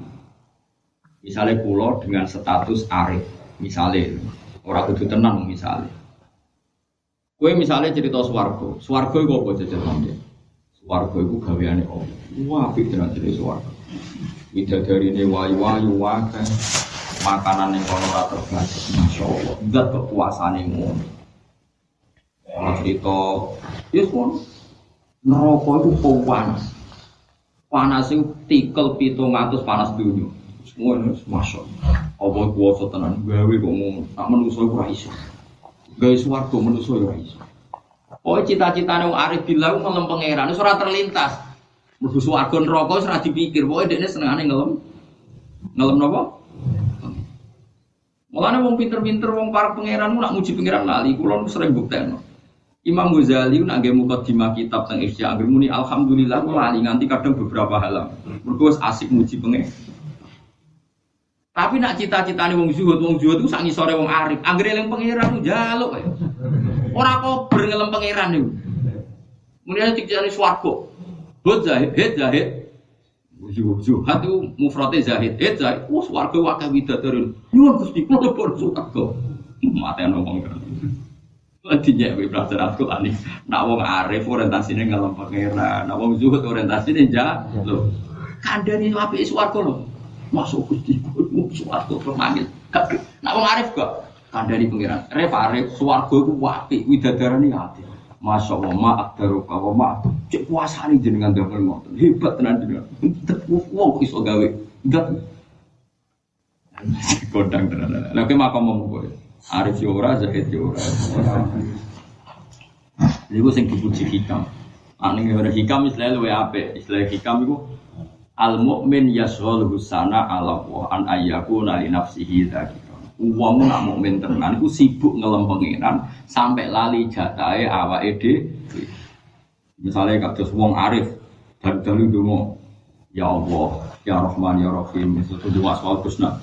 misale kula dengan status arif misalnya, orang kudu tenang misalnya. Kue misalnya cerita swargo, swargo itu apa cerita nanti? Swargo itu gaweane om. Wah, pikir nanti dari swargo. Widadari ini wayu wayu wakai, makanan yang kono ra terbatas. Masyaallah, zat kekuasaane ngono. Ono cerita, ya kono neraka itu panas. Panas sing tikel 700 panas dunyo. Ngono masyaallah. Apa kuwasa tenan gawe kok ngono. Sak menungso ora iso. Gawe swarga menungso ora iso. Oh cita-citane wong arif billah ngelem pangeran wis ora terlintas. Mlebu swarga neraka wis ora dipikir. Pokoke dekne senengane ngelem. Ngelem napa? Mulane wong pinter-pinter wong para pangeran ku nak muji pangeran lali kula sering buktekno. Imam Ghazali nak nggih mukadimah kitab teng Ihya Agrimuni alhamdulillah kula lali nganti kadang beberapa halaman. Mergo wis asik muji pangeran. Tapi nak cita-citane wong zuhud ku sak ngisore wong arif. Anggere eling pangeran ku njaluk kaya. Ora kober ngelem pangeran niku. Mulane dicari swarga. Bud zahid Zuhad itu mufrate zahid. Zahid, warga wakil widadarun. Nyuruh Gusti, kalau baru suka kau. Mata yang ngomong kan. Nantinya aku belajar Al-Quran ini. Nak wong arif orientasinya ngalem pangeran. Nak wong zuhud orientasinya jauh. Kandani api suarga loh. Masuk Gusti, suarga permanggil. Nak wong arif gak? Kandani pangeran. Arif, suarga itu api widadarun ini hati. Masya Allah, maaf daruka, maaf cek puasa ini jenengan damel ngoten hebat tenan jenengan wow, iso gawe enggak kodang tenan lha kemah komo kowe arif yo ora zahid yo ora niku sing dipuji hikam ane ngene hikam istilah luwe apik istilah hikam iku al mukmin yasholu husana ala wa an ayyakuna li nafsihi dzalik. Uang nak mukmin tenan, ku sibuk ngelem pengiran sampai lali jatahe awake dhewe. Misale kados wong arif dalu ndonga, ya Allah, ya Rahman ya Rahim, sesuatu waswal kusna.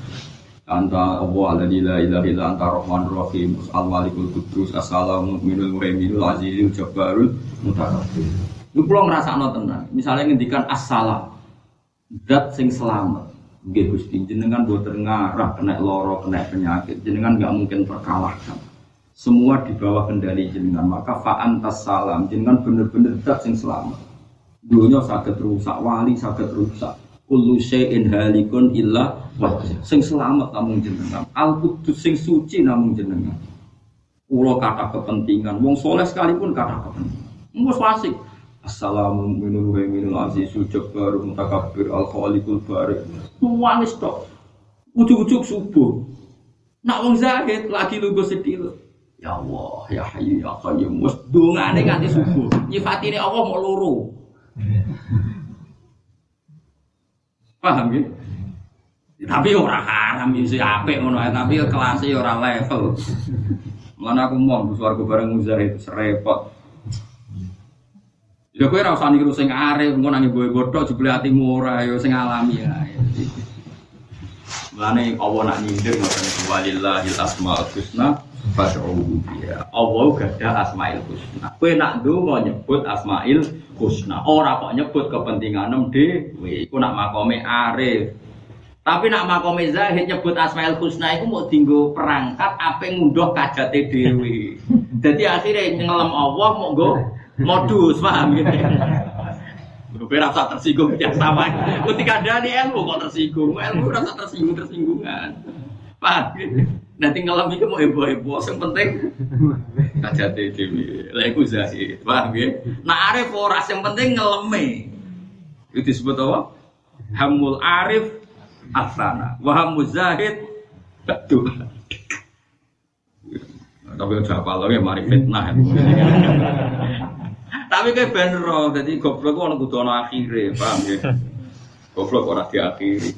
Anta Allah la ilaha illa anta Rahmanur Rahim, Al-Malikul Quddus, As-Salamul Mu'minul Muhaiminul Azizul Jabbarul Mutakabbir. Lu kula ngrasakno tenan. Misale ngendikan As-Salam, zat sing selamat. Nggih Gusti, jenengan boten ngarah kena lara, kena penyakit, jenengan enggak mungkin terkalahkan. Semua di bawah kendali jenengan, maka fa antas salam, jenengan bener-bener zat sing selamat. Dunya saged rusak, wali saged rusak. Kullu syai'in halikun illa wajh. Sing selamat namung jenengan. Al-Quddus sing suci namung jenengan. Ora kathah kepentingan, wong saleh sekalipun kathah kepentingan. Engko wasik. Assalamualaikum warahmatullahi wabarakatuh. Sujabbar mutakabbir al-khaliqul barik. Wong wis tok. Ujug-ujug subuh. Nak wong zahid lagi lungguh sedhil. Ya Allah, ya Hayyu ya Qayyum. Wis dongane nganti subuh. Nyifatine Allah mok loro. Paham nggih? Tapi ora haram iso apik ngono ae, tapi kelasé ora level. Mulane aku mung swarga bareng muzahid serepot. Ya kowe ora usah niru sing arep, engko nang bodo jebule atimu ora ya sing alami ae. Mulane apa nak nyindir ngoten walillahil asmaul husna fad'uhu biha. Allah gadah asmaul husna. Kowe nak ndonga nyebut asmaul husna, ora kok nyebut kepentinganem dhewe. Iku nak makome arif. Tapi nak makome zahid nyebut asmaul husna iku mok dienggo perangkat ape ngunduh kajate dhewe. Dadi akhire ngelem Allah mok nggo modus, paham gitu ya? Gue rasa tersinggung yang sama. Gue dikandani ilmu kok tersinggung. Ilmu rasa tersinggungan. Paham gitu? Nanti ngelam itu mau heboh-heboh. Yang penting kajati dewi. Laku zahid. Paham gitu? Nah arif orang yang penting ngeleme. Itu disebut apa? Hamul arif asana. Wahamul zahid betul. Tapi udah apa lagi? Mari fitnah. Tapi kayak bener, jadi goblok orang kudu ana akhire, paham ya? Goblok orang di akhiri.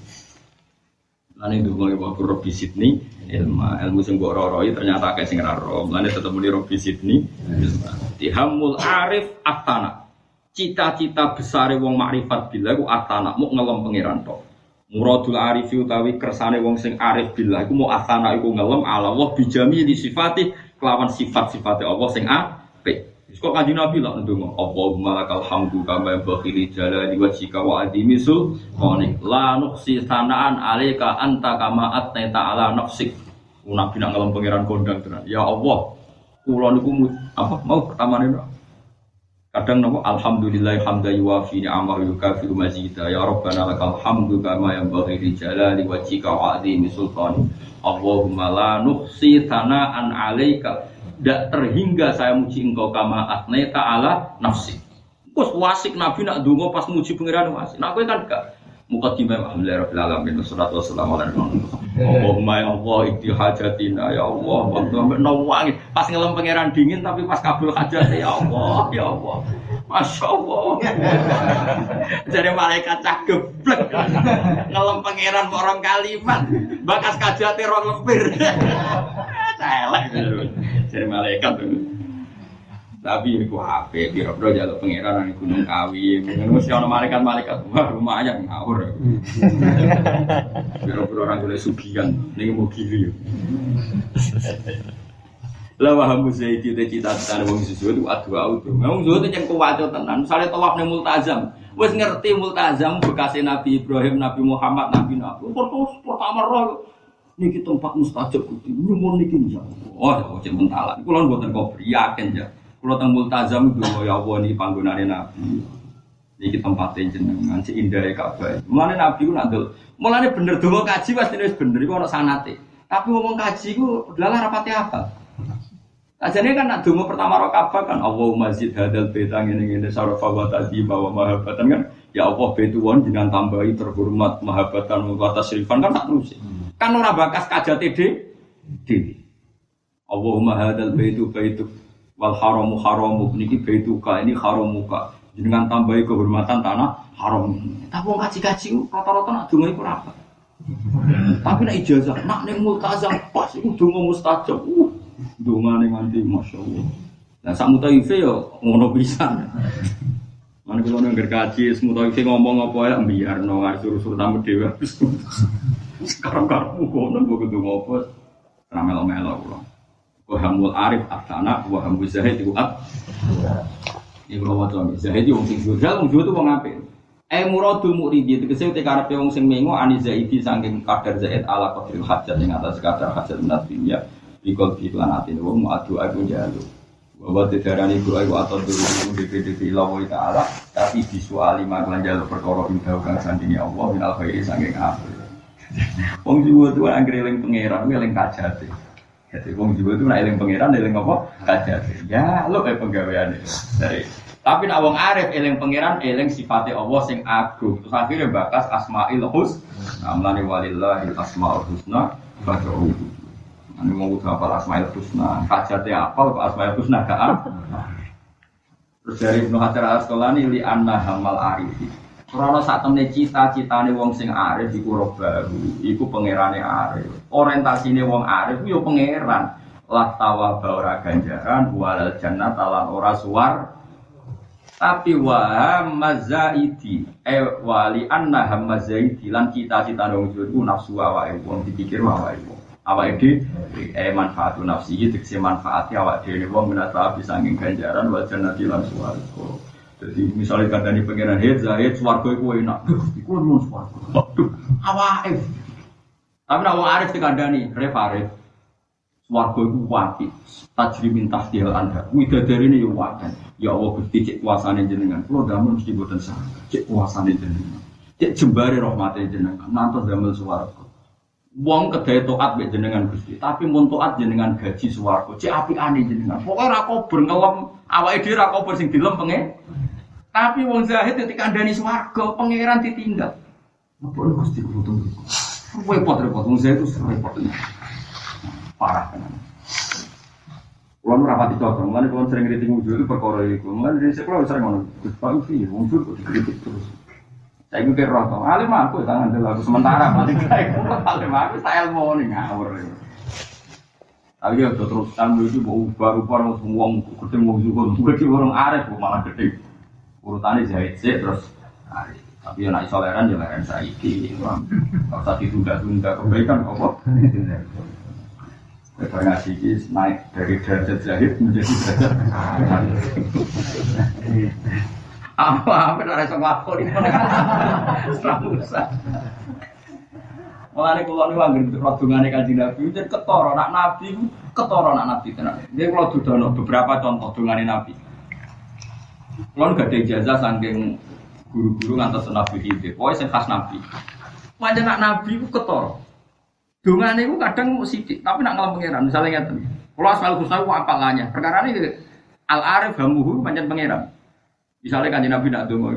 Lani dulu nggak mau Robi Sydney, ilmu sing mbok roroi ternyata kayak sing raro. Lani ketemu di Robi Sydney, dihamul arif atana. Cita-cita besare wong makrifat billah ku atana, mau ngelem pangeran tok. Muradul arif utawi kersane wong sing arif billah iku mau atana iku ngelem ala Allah bijami li sifati kelawan sifat-sifate Allah sing apik. Kok kanjeng Nabi lak ndonga Allahumma lakal hamdu kama yanbaghi jalali wajhika wa adhimi sultanik la nuqsi sanaan alaika anta kama atnaita ala nafsik. Nabi nak ngelem pangeran kondang tenan. Ya Allah, kula niku apa mau pertamane Kadang nopo alhamdulillah hamdan yuafi ni'amahu yukafiru mazida ya rabbana lakal hamdu kama yanbaghi li jalali wajhika wa 'azimi sulthanik. Allahumma la nuhsi thana'an 'alaika. Tidak terhingga saya muji engkau kama athnai ta'ala nafsi. Terus wasik Nabi nak dungo pas muji pengiran wasik. Nah aku kan enggak. Muqaddimah alhamdulillahirabbil alamin wassalatu wassalamu ala rasulillah. Allahumma ya Allah iqdi hajatina ya Allah waktu nawangi. Pas ngelem pengiran dingin tapi pas kabul hajat ya Allah ya Allah. Masya Allah. Jadi malaikat cah geblek. Ngelem pengiran orang Kalimat. Bakas kajate rong lempir. Celek dari malaikat tuh. Tapi aku HP, biro-biro jaluk pangeran di Gunung Kawi. Mesti ono malaikat-malaikat wah lumayan ngawur. Biro-biro orang golek sugihan ning mau gili yo. Lah wahamu Zaid itu cita-cita wong sujud adu-adu. Wong sujud yang kuwaco tenan, misale tawaf ning Multazam. Wis ngerti Multazam bekas Nabi Ibrahim, Nabi Muhammad, Nabi Nuh. Pertama roh niki tempat mustajab kudu nyuwun niki ya. Oh, cek mentalan. Kula mboten kok yakin ya. Kula teng Multazam donga ya Allah niki panggonane Nabi. Niki tempate jenengan sing indah Ka'bah. Mulane Nabi ku nak ndel. Mulane bener donga kaji pasti wis bener iku ana sanate. Tapi ngomong kaji ku dalah rapati apa? Ajane kan nak donga pertama ro Ka'bah kan Allahumma zid hadal baita ngene-ngene sarafa wa ta'dhiba wa mahabbatan kan ya Allah baituwan jenengan tambahi terhormat mahabbatan wa tasrifan kan tak terus. Kan ora bakas kajate dhewe. Allahumma hadzal baitu baituk wal haramu haramuk niki baituka ini haramuka. Jenengan tambahi kehormatan tanah haram. Tapi wong kaji-kaji rata-rata nak donga iku apa? Tapi nek ijazah nak ning Multazam pas iku donga mustajab. Dongane nganti masyaallah. Lah sak mutawiffe yo ngono pisan. Mane kula nang kaji mutawiffe ngomong apa ya biarno suruh-suruh tamu dhewe. Sekarang-karang kono mbok kudu ngopo ramel-melo kula. Wa hamul arif atana wa hamul zahid at. Iku waca zahid yo sing jujal wong jowo wong apik. Ai muradul muridi tegese te karepe wong sing mengo ani zaidi saking kadar zaid ala qadril hajat ing atas kadar hajat dunya. Bikol kilanate wong adu aku jalu. Wa tetarani ku ayu atur dulu dipiti lawa taala tapi disuali maklan jalu perkara ingkang sandinge Allah min al khairi saking apik. Wong jiwa itu anggere eling pangeran, eling kajate. Jadi wong jiwa itu nek eling pangeran, eling apa? Kajate. Ya, lho kaya penggaweane. Tapi nek wong arif eling pangeran, eling sifate Allah sing agung. Terus akhire bakas asmaul husna. Amlani walillahi asmaul husna fad'u. Anu mau udah hafal asmaul husna. Kajate hafal kok asmaul husna gak hafal. Terus dari Ibnu Hajar Al-Asqalani li anna hamal arifi. Karena saat temen cita-citane wong sing arif iku robahu, iku pangerane arif. Orientasine wong arif yo pangeran. Lah tawa ora ganjaran, walal jannah talan ora suar. Tapi wa mazaidi, wali anna hamazaidi lan cita-citane wong iku nafsu awake wong dipikir awake wong. Awake dhewe manfaatu nafsi iki tegese manfaati awake dhewe wong menata bisa nging ganjaran wa jannah lan suwarga. Jadi misalnya kadang ini pengenan head suarga itu enak itu memang suarga waduh, awaif tapi kalau arif itu kadang ini, ref suarga itu wakil tajri mintah dihal anda widadari ini ya wakil ya Allah berarti cek kuasanya jenengan kalau dalam mesti buatan sangka cek kuasanya jenengan cek jembari rahmatnya jenengan nanti dalam suarga wong kedai to'at baik jenengan gusti tapi mun to'at jenengan gaji suarga cek api aneh jenengan pokoknya rakober ngelam awak ide rakober sing dilem pengen tapi wong zahid ketika andani swarga pangeran ditinggal. Ngopo Gusti kula tunggu. Repot-repot wong zahid itu repotnya. Parah tenan. Wong ora pati cocok, mane wong sering kritik wujud perkara iku. Mane dhisik kula sering ngono. Gusti Pak Ufi wujud kok dikritik terus. Saiki kok ora tau. Alim aku tak ngandel aku sementara mati kae kok alim aku tak ilmu ning ngawur. Tapi yo terus sampe iki mbok ubah-ubah wong ketemu wujud kok orang arep malah gede. Urutannya Zahid sih, terus Arif. Tapi yang naik soleran, yang lain saiki. Kalau saat itu ditunda-tunda kebaikan, apa? Kebaikan sikis naik dari derajat Zahid menjadi derajat Arif. Apa-apa, ada yang ngelakon ini. Selalu usah. Mulanya kalau ini wanggir, rodungannya kaji Nabi, jadi ketoro, anak Nabi, ketoro, anak Nabi. Jadi kalau sudah beberapa contoh, rodungannya Nabi. Kalau nggak ada ijazah saking guru-guru ngantos Nabi Khidir, pokoknya yang khas Nabi. Macam nak Nabi itu ketor. Dungan itu kadang sidik, tapi nak ngalam pengeran. Misalnya ngerti, kalau asal khusna itu apalanya. Perkara ini al-arif hamuhu macam pengeran. Misalnya kanjeng Nabi nak dungo,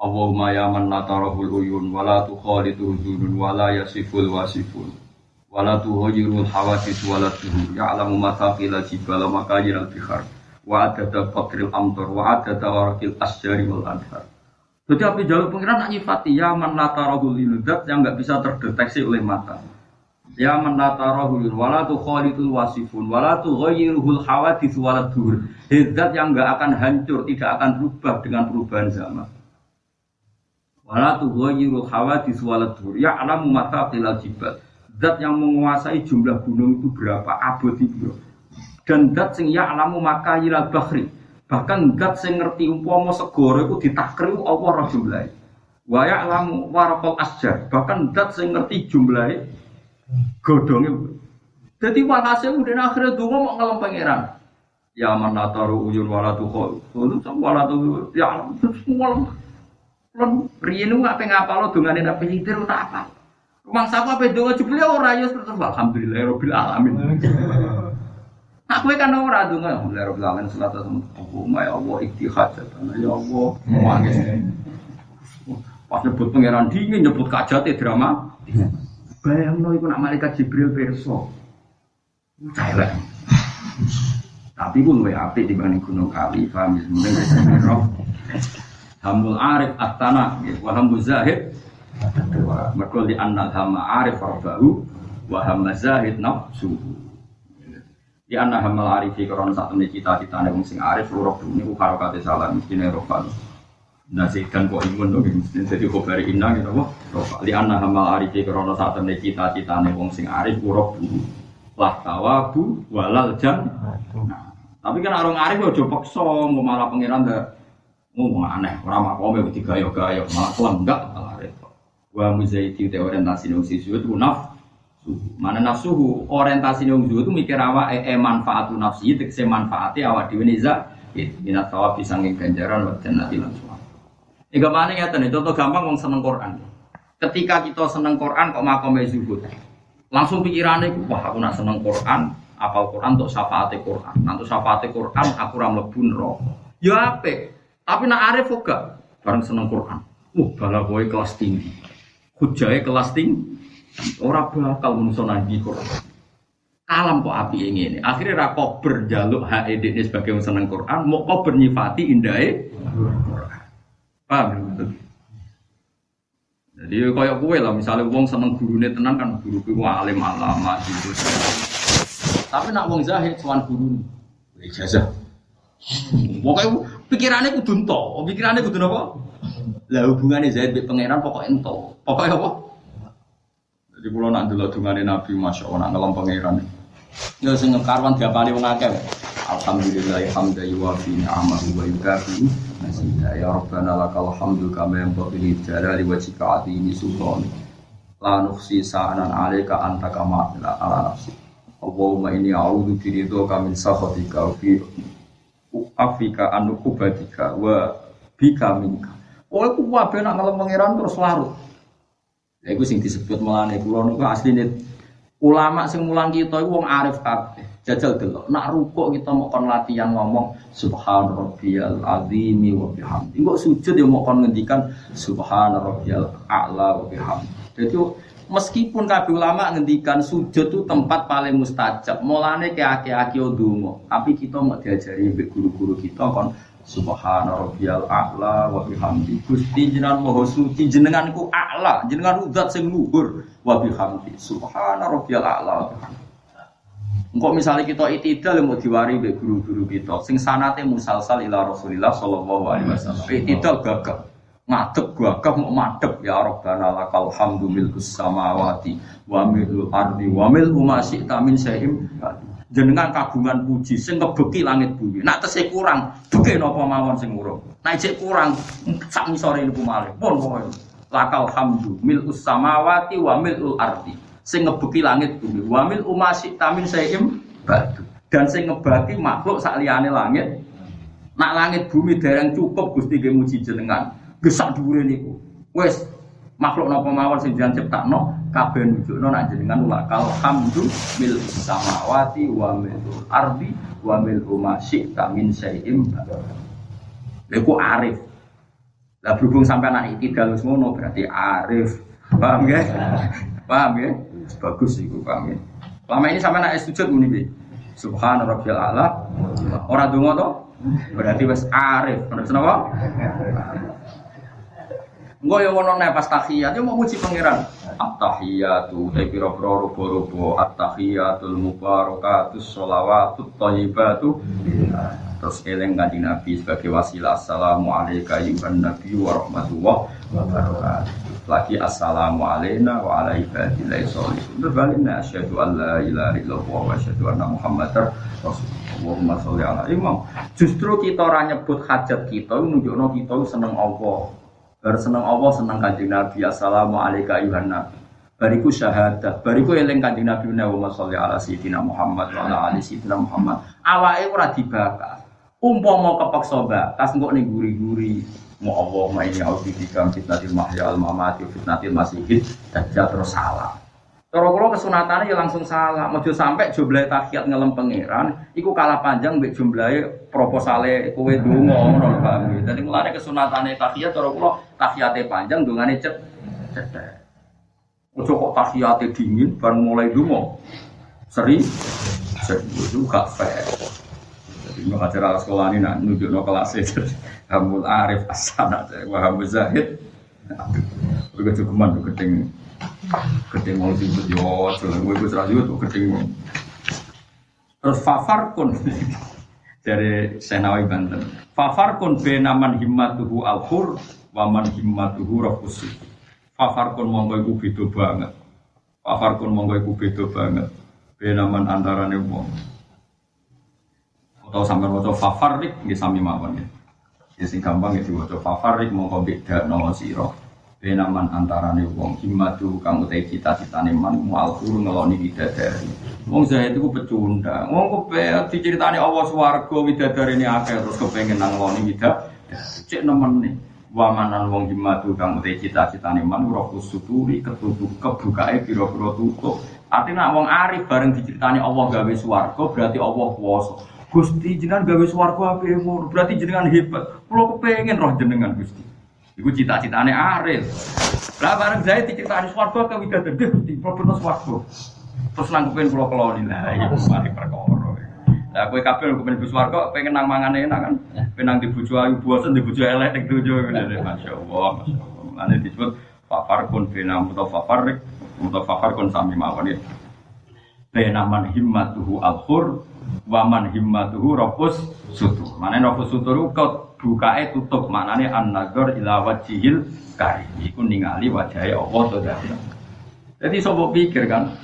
Allahumma ya man la tarahul uyun, wala tukhalitu huzunun, wala yasiful wasifun, wala tuhojirul hawasis, wala tuhu, ya'lamu masaqila jibala makajir al-bihar. Wa'adada bakril amtor, wa'adada warakil asyari wal anhar. Jadi api jalur pengiran tak nyifati ya man latarahul inudat yang enggak bisa terdeteksi oleh mata. Ya man latarahul walatu khalitul wasifun walatu ghayiruhul hawadith waladur. Hidat yang enggak akan hancur, tidak akan berubah dengan perubahan zaman. Walatu ghayirul hawadith waladur ya'lamu mataqilal jibal. Zat yang menguasai jumlah gunung itu berapa abadi bro. Dan dat sing ya'lamu makayilal bahri, bahkan dat sing ngerti umpama segara iku ditakriu apa ora jumlahe. Wa ya'lamu warqal asjar, bahkan dat sing ngerti jumlahe godhonge. Dadi walase mudhen akhire donga mok ngelem pangeran. Ya man nataru uyun walatu khol. Ulun walatu ya'lamu semua. Lan riyen ngape ngapalo dongane nek pitir ora apa. Rumangsaku ape donga jebule ora ya alhamdulillah rabbil alamin. Aku kan ora ndonga alhamdulillah rabbil alamin salatu wassalamu ala Allah iktihad ya Allah mangis. Pas nyebut pangeran dingin nyebut kajate drama. Bayangno iku nak malaikat Jibril pirsa. Cewek. Tapi pun wae apik dibanding gunung kali paham mending roh. Hamul arif at-tanah wa hamul zahid. Maka li anna hama arif rabbahu wa hamul zahid nafsuhu. Di anak hamal arifi karena saat ini cita-cita anda mungkin arif lurok ini ukar kata salah mesti nerokan nasihatkan kok imun dong mesti jadi kebari inna gitu boh di anak hamal arifi karena saat ini cita-cita anda mungkin arif lurok dulu lah tawabu walal jan tapi kan orang arif lo jopok som malah pengiran dah ngomong aneh ramah kau begitu gaya malah kelenggak malah repot gua muzaiti orientasi nafsi itu naf mana nafsuhu orientasi yang zuhud itu mikir awak manfaatu nafsi tegese manfaate awak dhewe niza minat sawab sanging ganjaran wa jannati lan swarga. Iki gamane ngeten contoh gampang wong seneng Quran. Ketika kita seneng Quran kok makome zuhud. Langsung pikirane wah aku nak seneng Quran, apal Quran tok syafaate Quran. Nanti syafaate Quran aku ora mlebu neraka. Ya apik. Tapi nek arif uga bareng seneng Quran. Bala kowe kelas tinggi. Hujae kelas tinggi. Orang bakal menuso nanti Quran. Alam kok api ini. Akhirnya rakok berjaluk HED ini sebagai yang senang Quran. Mau kok bernifati indahnya Quran. Paham? Jadi kayak gue lah. Misalnya orang senang gurunya tenang kan guru gue alim-alama gitu. Tapi nak orang zahid soal guru ijazah. Pokoknya pikirannya kudu ento. Pikirannya kudu apa? Lah hubungannya zahid dengan pangeran pokoknya ento. Pokoknya apa? Jadi kalau nak dulu dungane Nabi, masya Allah, nak ngelam pangeran. Ya sing karwan tiap kali mengakeh. Alhamdulillah, hamdan yuwafi ni'amahu wa yukafi. Masya ya Rabbana lakal hamdu kama yanbaghi li wajhika 'azimi sultanik. La nukhsi sa'anan 'alaika anta kama ala 'nafsi. Allahumma inni a'udzu biridhaka min sakhatika wa bi 'afwika an uqbatika wa bika minka. Oh, aku wae nak ngelam pangeran terus larut. Iku sing disebut melane kula niku asline ulama sing mulang kita iku wong arif kabeh. Jajal delok nak rukuk kita mokon latihan ngomong subhan rabbiyal azim wa bihamdi. Engko sujud ya mokon ngendikan subhan rabbiyal a'la wa bihamdi. Dadi meskipun kabeh ulama ngendikan sujud itu tempat paling mustajab, mulane akeh-akeh ndonga. Tapi kita mok diajari mbek guru-guru kita kon subhana rabbiyal a'la wa bihamdi. Gusti jenengan maha suci jenenganku a'la, jenengan zat sing luhur wa bihamdi. Subhana rabbiyal a'la. Engko misale kita itidal mau diwari mbek guru-guru kita sing sanate musalsal ila Rasulillah sallallahu alaihi wasallam. Itidal gagah. Madhep gagah mau madhep ya Rabbana lakal hamdu milkus samawati wa milul ardi wa mil umasi tamin saim. Jenengan kagungan puji sing ngebeki langit bumi. Nak tesih kurang, beke napa mawon sing urung. Nek isih kurang, sak misore niku malih. Pun pokoke. Lakal hamdu milus samawati wa milul ardi. Sing ngebeki langit bumi. Wa mil umasi tamin saim badu. Dan sing ngebaki makhluk sak liyane langit. Nak langit bumi dereng cukup Gusti nggih muji jenengan. Gesak dhuwure niku. Wis makhluk napa mawon sing diciptakno kabeh nunjukno nak jenengan lakal hamdu mil samawati wa mil ardi wa mil umasyik tamin syai'im. Lha ku arif. Lah berhubung sampean nak iktidal wis ngono berarti arif. Paham nggih? Paham nggih? Bagus iku paham nggih. Lama ini sampean nak sujud muni. Subhan rabbil a'la. Ora donga to? Berarti wis arif. Terus napa? Engko yo ono nek pas tahiyat yo mau muji pangeran. At-tahiyatu takbirul rubu-rubu at-tahiyatul mubarakatus sholawatut thayyibatu. Terus eleng kanjeng Nabi sebagai wasilah. Assalamu alayka ayyuhan nabiyyu wa rahmatullahi wa barakatuh. Lagi assalamu alayna wa ala ibadillahi sholihin. Berbalna asyhadu an la ilaha illallah wa asyhadu anna Muhammadar rasulullah. Allahumma sholli ala imam. Justru kita ora nyebut hajat kita nunjukno kita seneng Allah. Bar seneng Allah seneng kanjeng Nabi. Assalamu alayka ayyuhan nabi. Bariku syahadah. Bariku eling kanjeng Nabi Muhammad sallallahu alaihi Muhammad wa ala ali sayyidina Muhammad. Awake ora dibakas. Umpama kepeksa bakas engko ning guri-guri. Mu Allah ma ini audzubika fitnatil mahya al mamati fitnatil masihid dajjal terus salah. Cara kula kesunatane ya langsung salah. Mejo sampe jumlah tahiyat ngelem pangeran iku kalah panjang mbek jumlahe proposale kowe donga ngono lho Pak. Dadi mulane kesunatane tahiyat cara kula tahiyate panjang dongane cecek. Ojo kok tahiyate dingin bar mulai donga. Seri sedu juga fair. Jadi mengajar sekolah ini nak nunjukno kelasé. Hamul Arif Asana wa Hamul Zahid. Kuwi cukuman gedeng. Gedeng wong sing yo celeng kowe wis ra yo gedeng. Terus fafarkun dari Senawi Banten. Fafarkun benaman himmatuhu al-hur wa man himmatuhu rafusi. Fafarkun monggo iku beda banget. Fafarkun monggo iku beda banget. Benaman antarane wong. Atau sampeyan maca fafarik nggih sami mawon nggih. Ya sing gampang ya diwaca fafarik mongko beda no sira penaman antarane wong himmatu kang utahe cita-citane manungsa alqur ngeloni widadari wong zahid iku pecundang wong kepe diceritani Allah swarga widadarine akeh terus kepengin nang ngeloni widadari cek nemene wamanan wong himmatu kang utahe cita-citane manungsa kusuturi ketutup kebukae pira-pira tutup artine wong arif bareng diceritani Allah gawe swarga berarti Allah kuwasa Gusti jenengan gawe swarga apike mur, berarti jenengan hebat. Kulo kepengin roh jenengan Gusti. Iku cita-citane arif. Lah bareng Zaid dicritani swarga ke widadari Gusti, proposal swarga. Terus nangkepen kulo keloni lah iki mari perkara. Lah kowe kabeh kepengin bus swarga, pengen nang mangane enak kan. Penang di bojo ayu bosen di bojo elek ning donya ngene. Masyaallah, masyaallah. Lan disebut fafarkun binam mutafafarrik, mutafafarkun sami mawon. Benaman himmatuhu al-khur waman himmatuhu rafus sutur maknane rafus sutur kok bukae tutup maknane an-nazar ila wajhil karim iku ningali wajahe Allah to dalem dadi sopo pikir kan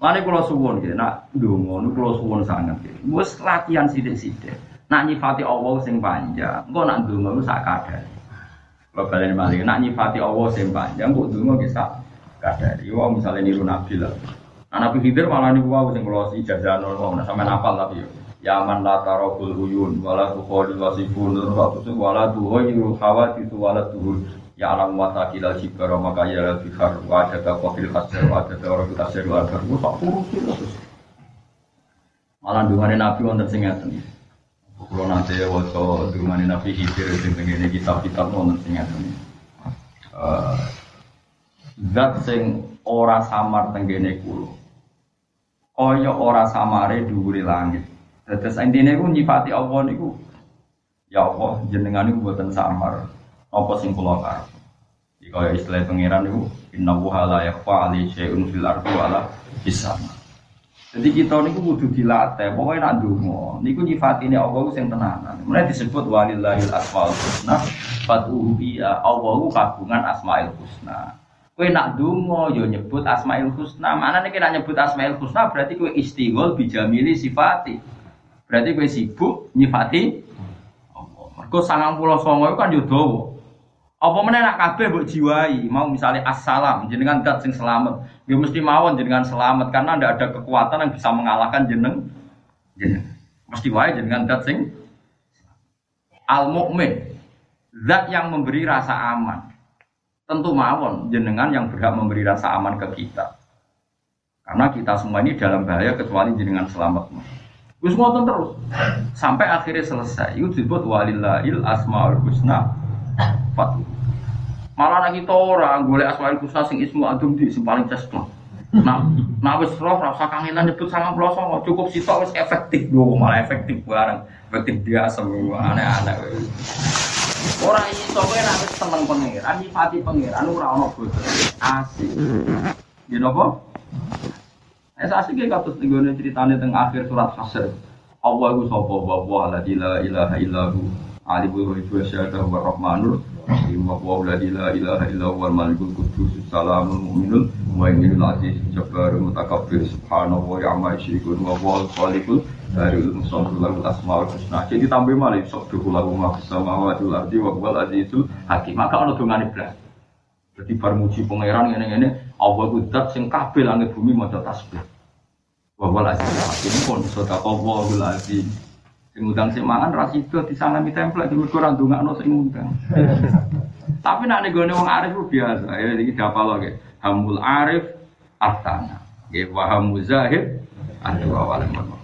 mane kula suwun nggih nak ndonga niku kula suwun sanget wis latihan sithik-sithik nak nyifati Allah sing panjang engko nak ndonga wis sak kadare kula baleni malih nak nyifati Allah sing panjang kok ndonga ge sak kadare yo misale niru nabi lah Nabi Khidir malah niku wae sing ngelosi jajanan wae sampean hafal tapi yo. Ya man la tarabul uyun wala tuqul wasifun rafatu wala tuhiru khawati wala tuhur. Ya alam wa taqila jibara maka ya bihar wa jada qafil hajar wa jada rabbil hajar wa karu faqur. Malah dungane Nabi wonten sing ngaten. Kulo nate waca dungane Nabi Khidir sing ngene kitab-kitab wonten sing ngaten. Zat sing ora samar tenggene kulo. Kaya ora samare dhuwure langit. Dados intine ku nyifati Allah niku ya Allah jenengan niku mboten samar apa sing kula karep. Iki kaya istilah pangeran niku innallaha la yakhfa 'alaihi syai'un fil ardi wa la fis sama. Dadi kita niku kudu dilatih, pokoke nek ndonga niku nyifatine Allah ku sing tenanan. Mulane disebut walillahil asmaul husna fad'uhu biha Allah kagungan asmaul husna. Kowe nak donga yo nyebut Asmaul Husna. Maknane nek nyebut Asmaul Husna berarti kowe istighol bijamili sifati. Berarti kowe sibuk nyifati Allah. Mergo 99 iku kan yo dawa. Apa meneh nak kabeh mbok jiwai, mau misalnya assalam jenengan zat sing selamat. Yo mesti mawon jenengan selamat karena ndak ada kekuatan yang bisa mengalahkan jeneng. Mesti wae jenengan zat sing Al-Mu'min, zat yang memberi rasa aman. Tentu mawon jenengan yang berhak memberi rasa aman ke kita. Karena kita semua ini dalam bahaya kecuali jenengan selamat. Wis ngoten terus sampai akhirnya selesai. Iku disebut walillahil asmaul husna fatu. Malah nek kita ora golek asmaul husna sing ismu adum di sing paling cesto. Nah wis roh ora usah kangenan nyebut sama ploso, cukup sitok wis efektif. Lho malah efektif bareng. Efektif dia semua anak-anak. Orang ini coba nak teman pangeran, nyifati pangeran, ora ono bodoh. Asik. Ya napa? Asik iki kados nggone critane teng akhir surat Hasyr. Allah iku sapa? Wa la ilaha illahu alimul ghaibi wasyahadatu warrahmanur rahim. Wa la ilaha illahu al-malikul qudus salamul mu'minun mu'minul azizul jabbarul mutakabbir subhanallahi amma yusyrikun wa huwal khaliqul Darul Musawwirul Asmaul Husna. Jadi tambah malih sabduhu lahu ma fis samawati wal ardi wa huwal azizul hakim. Maka ana dongane blas. Dadi bar muji pangeran ngene-ngene, Allah ku zat sing kabeh langit bumi maca tasbih. Wa huwal azizul hakim pun sadaqallahul azim. Sing ngundang sik mangan ra sida disalami templek dimergo ra ndongakno sing ngundang. Tapi nek nggone wong arif ku biasa. Ya iki dapalo nggih. Hamul arif asana. Nggih wa hamuzahid anu wa alam.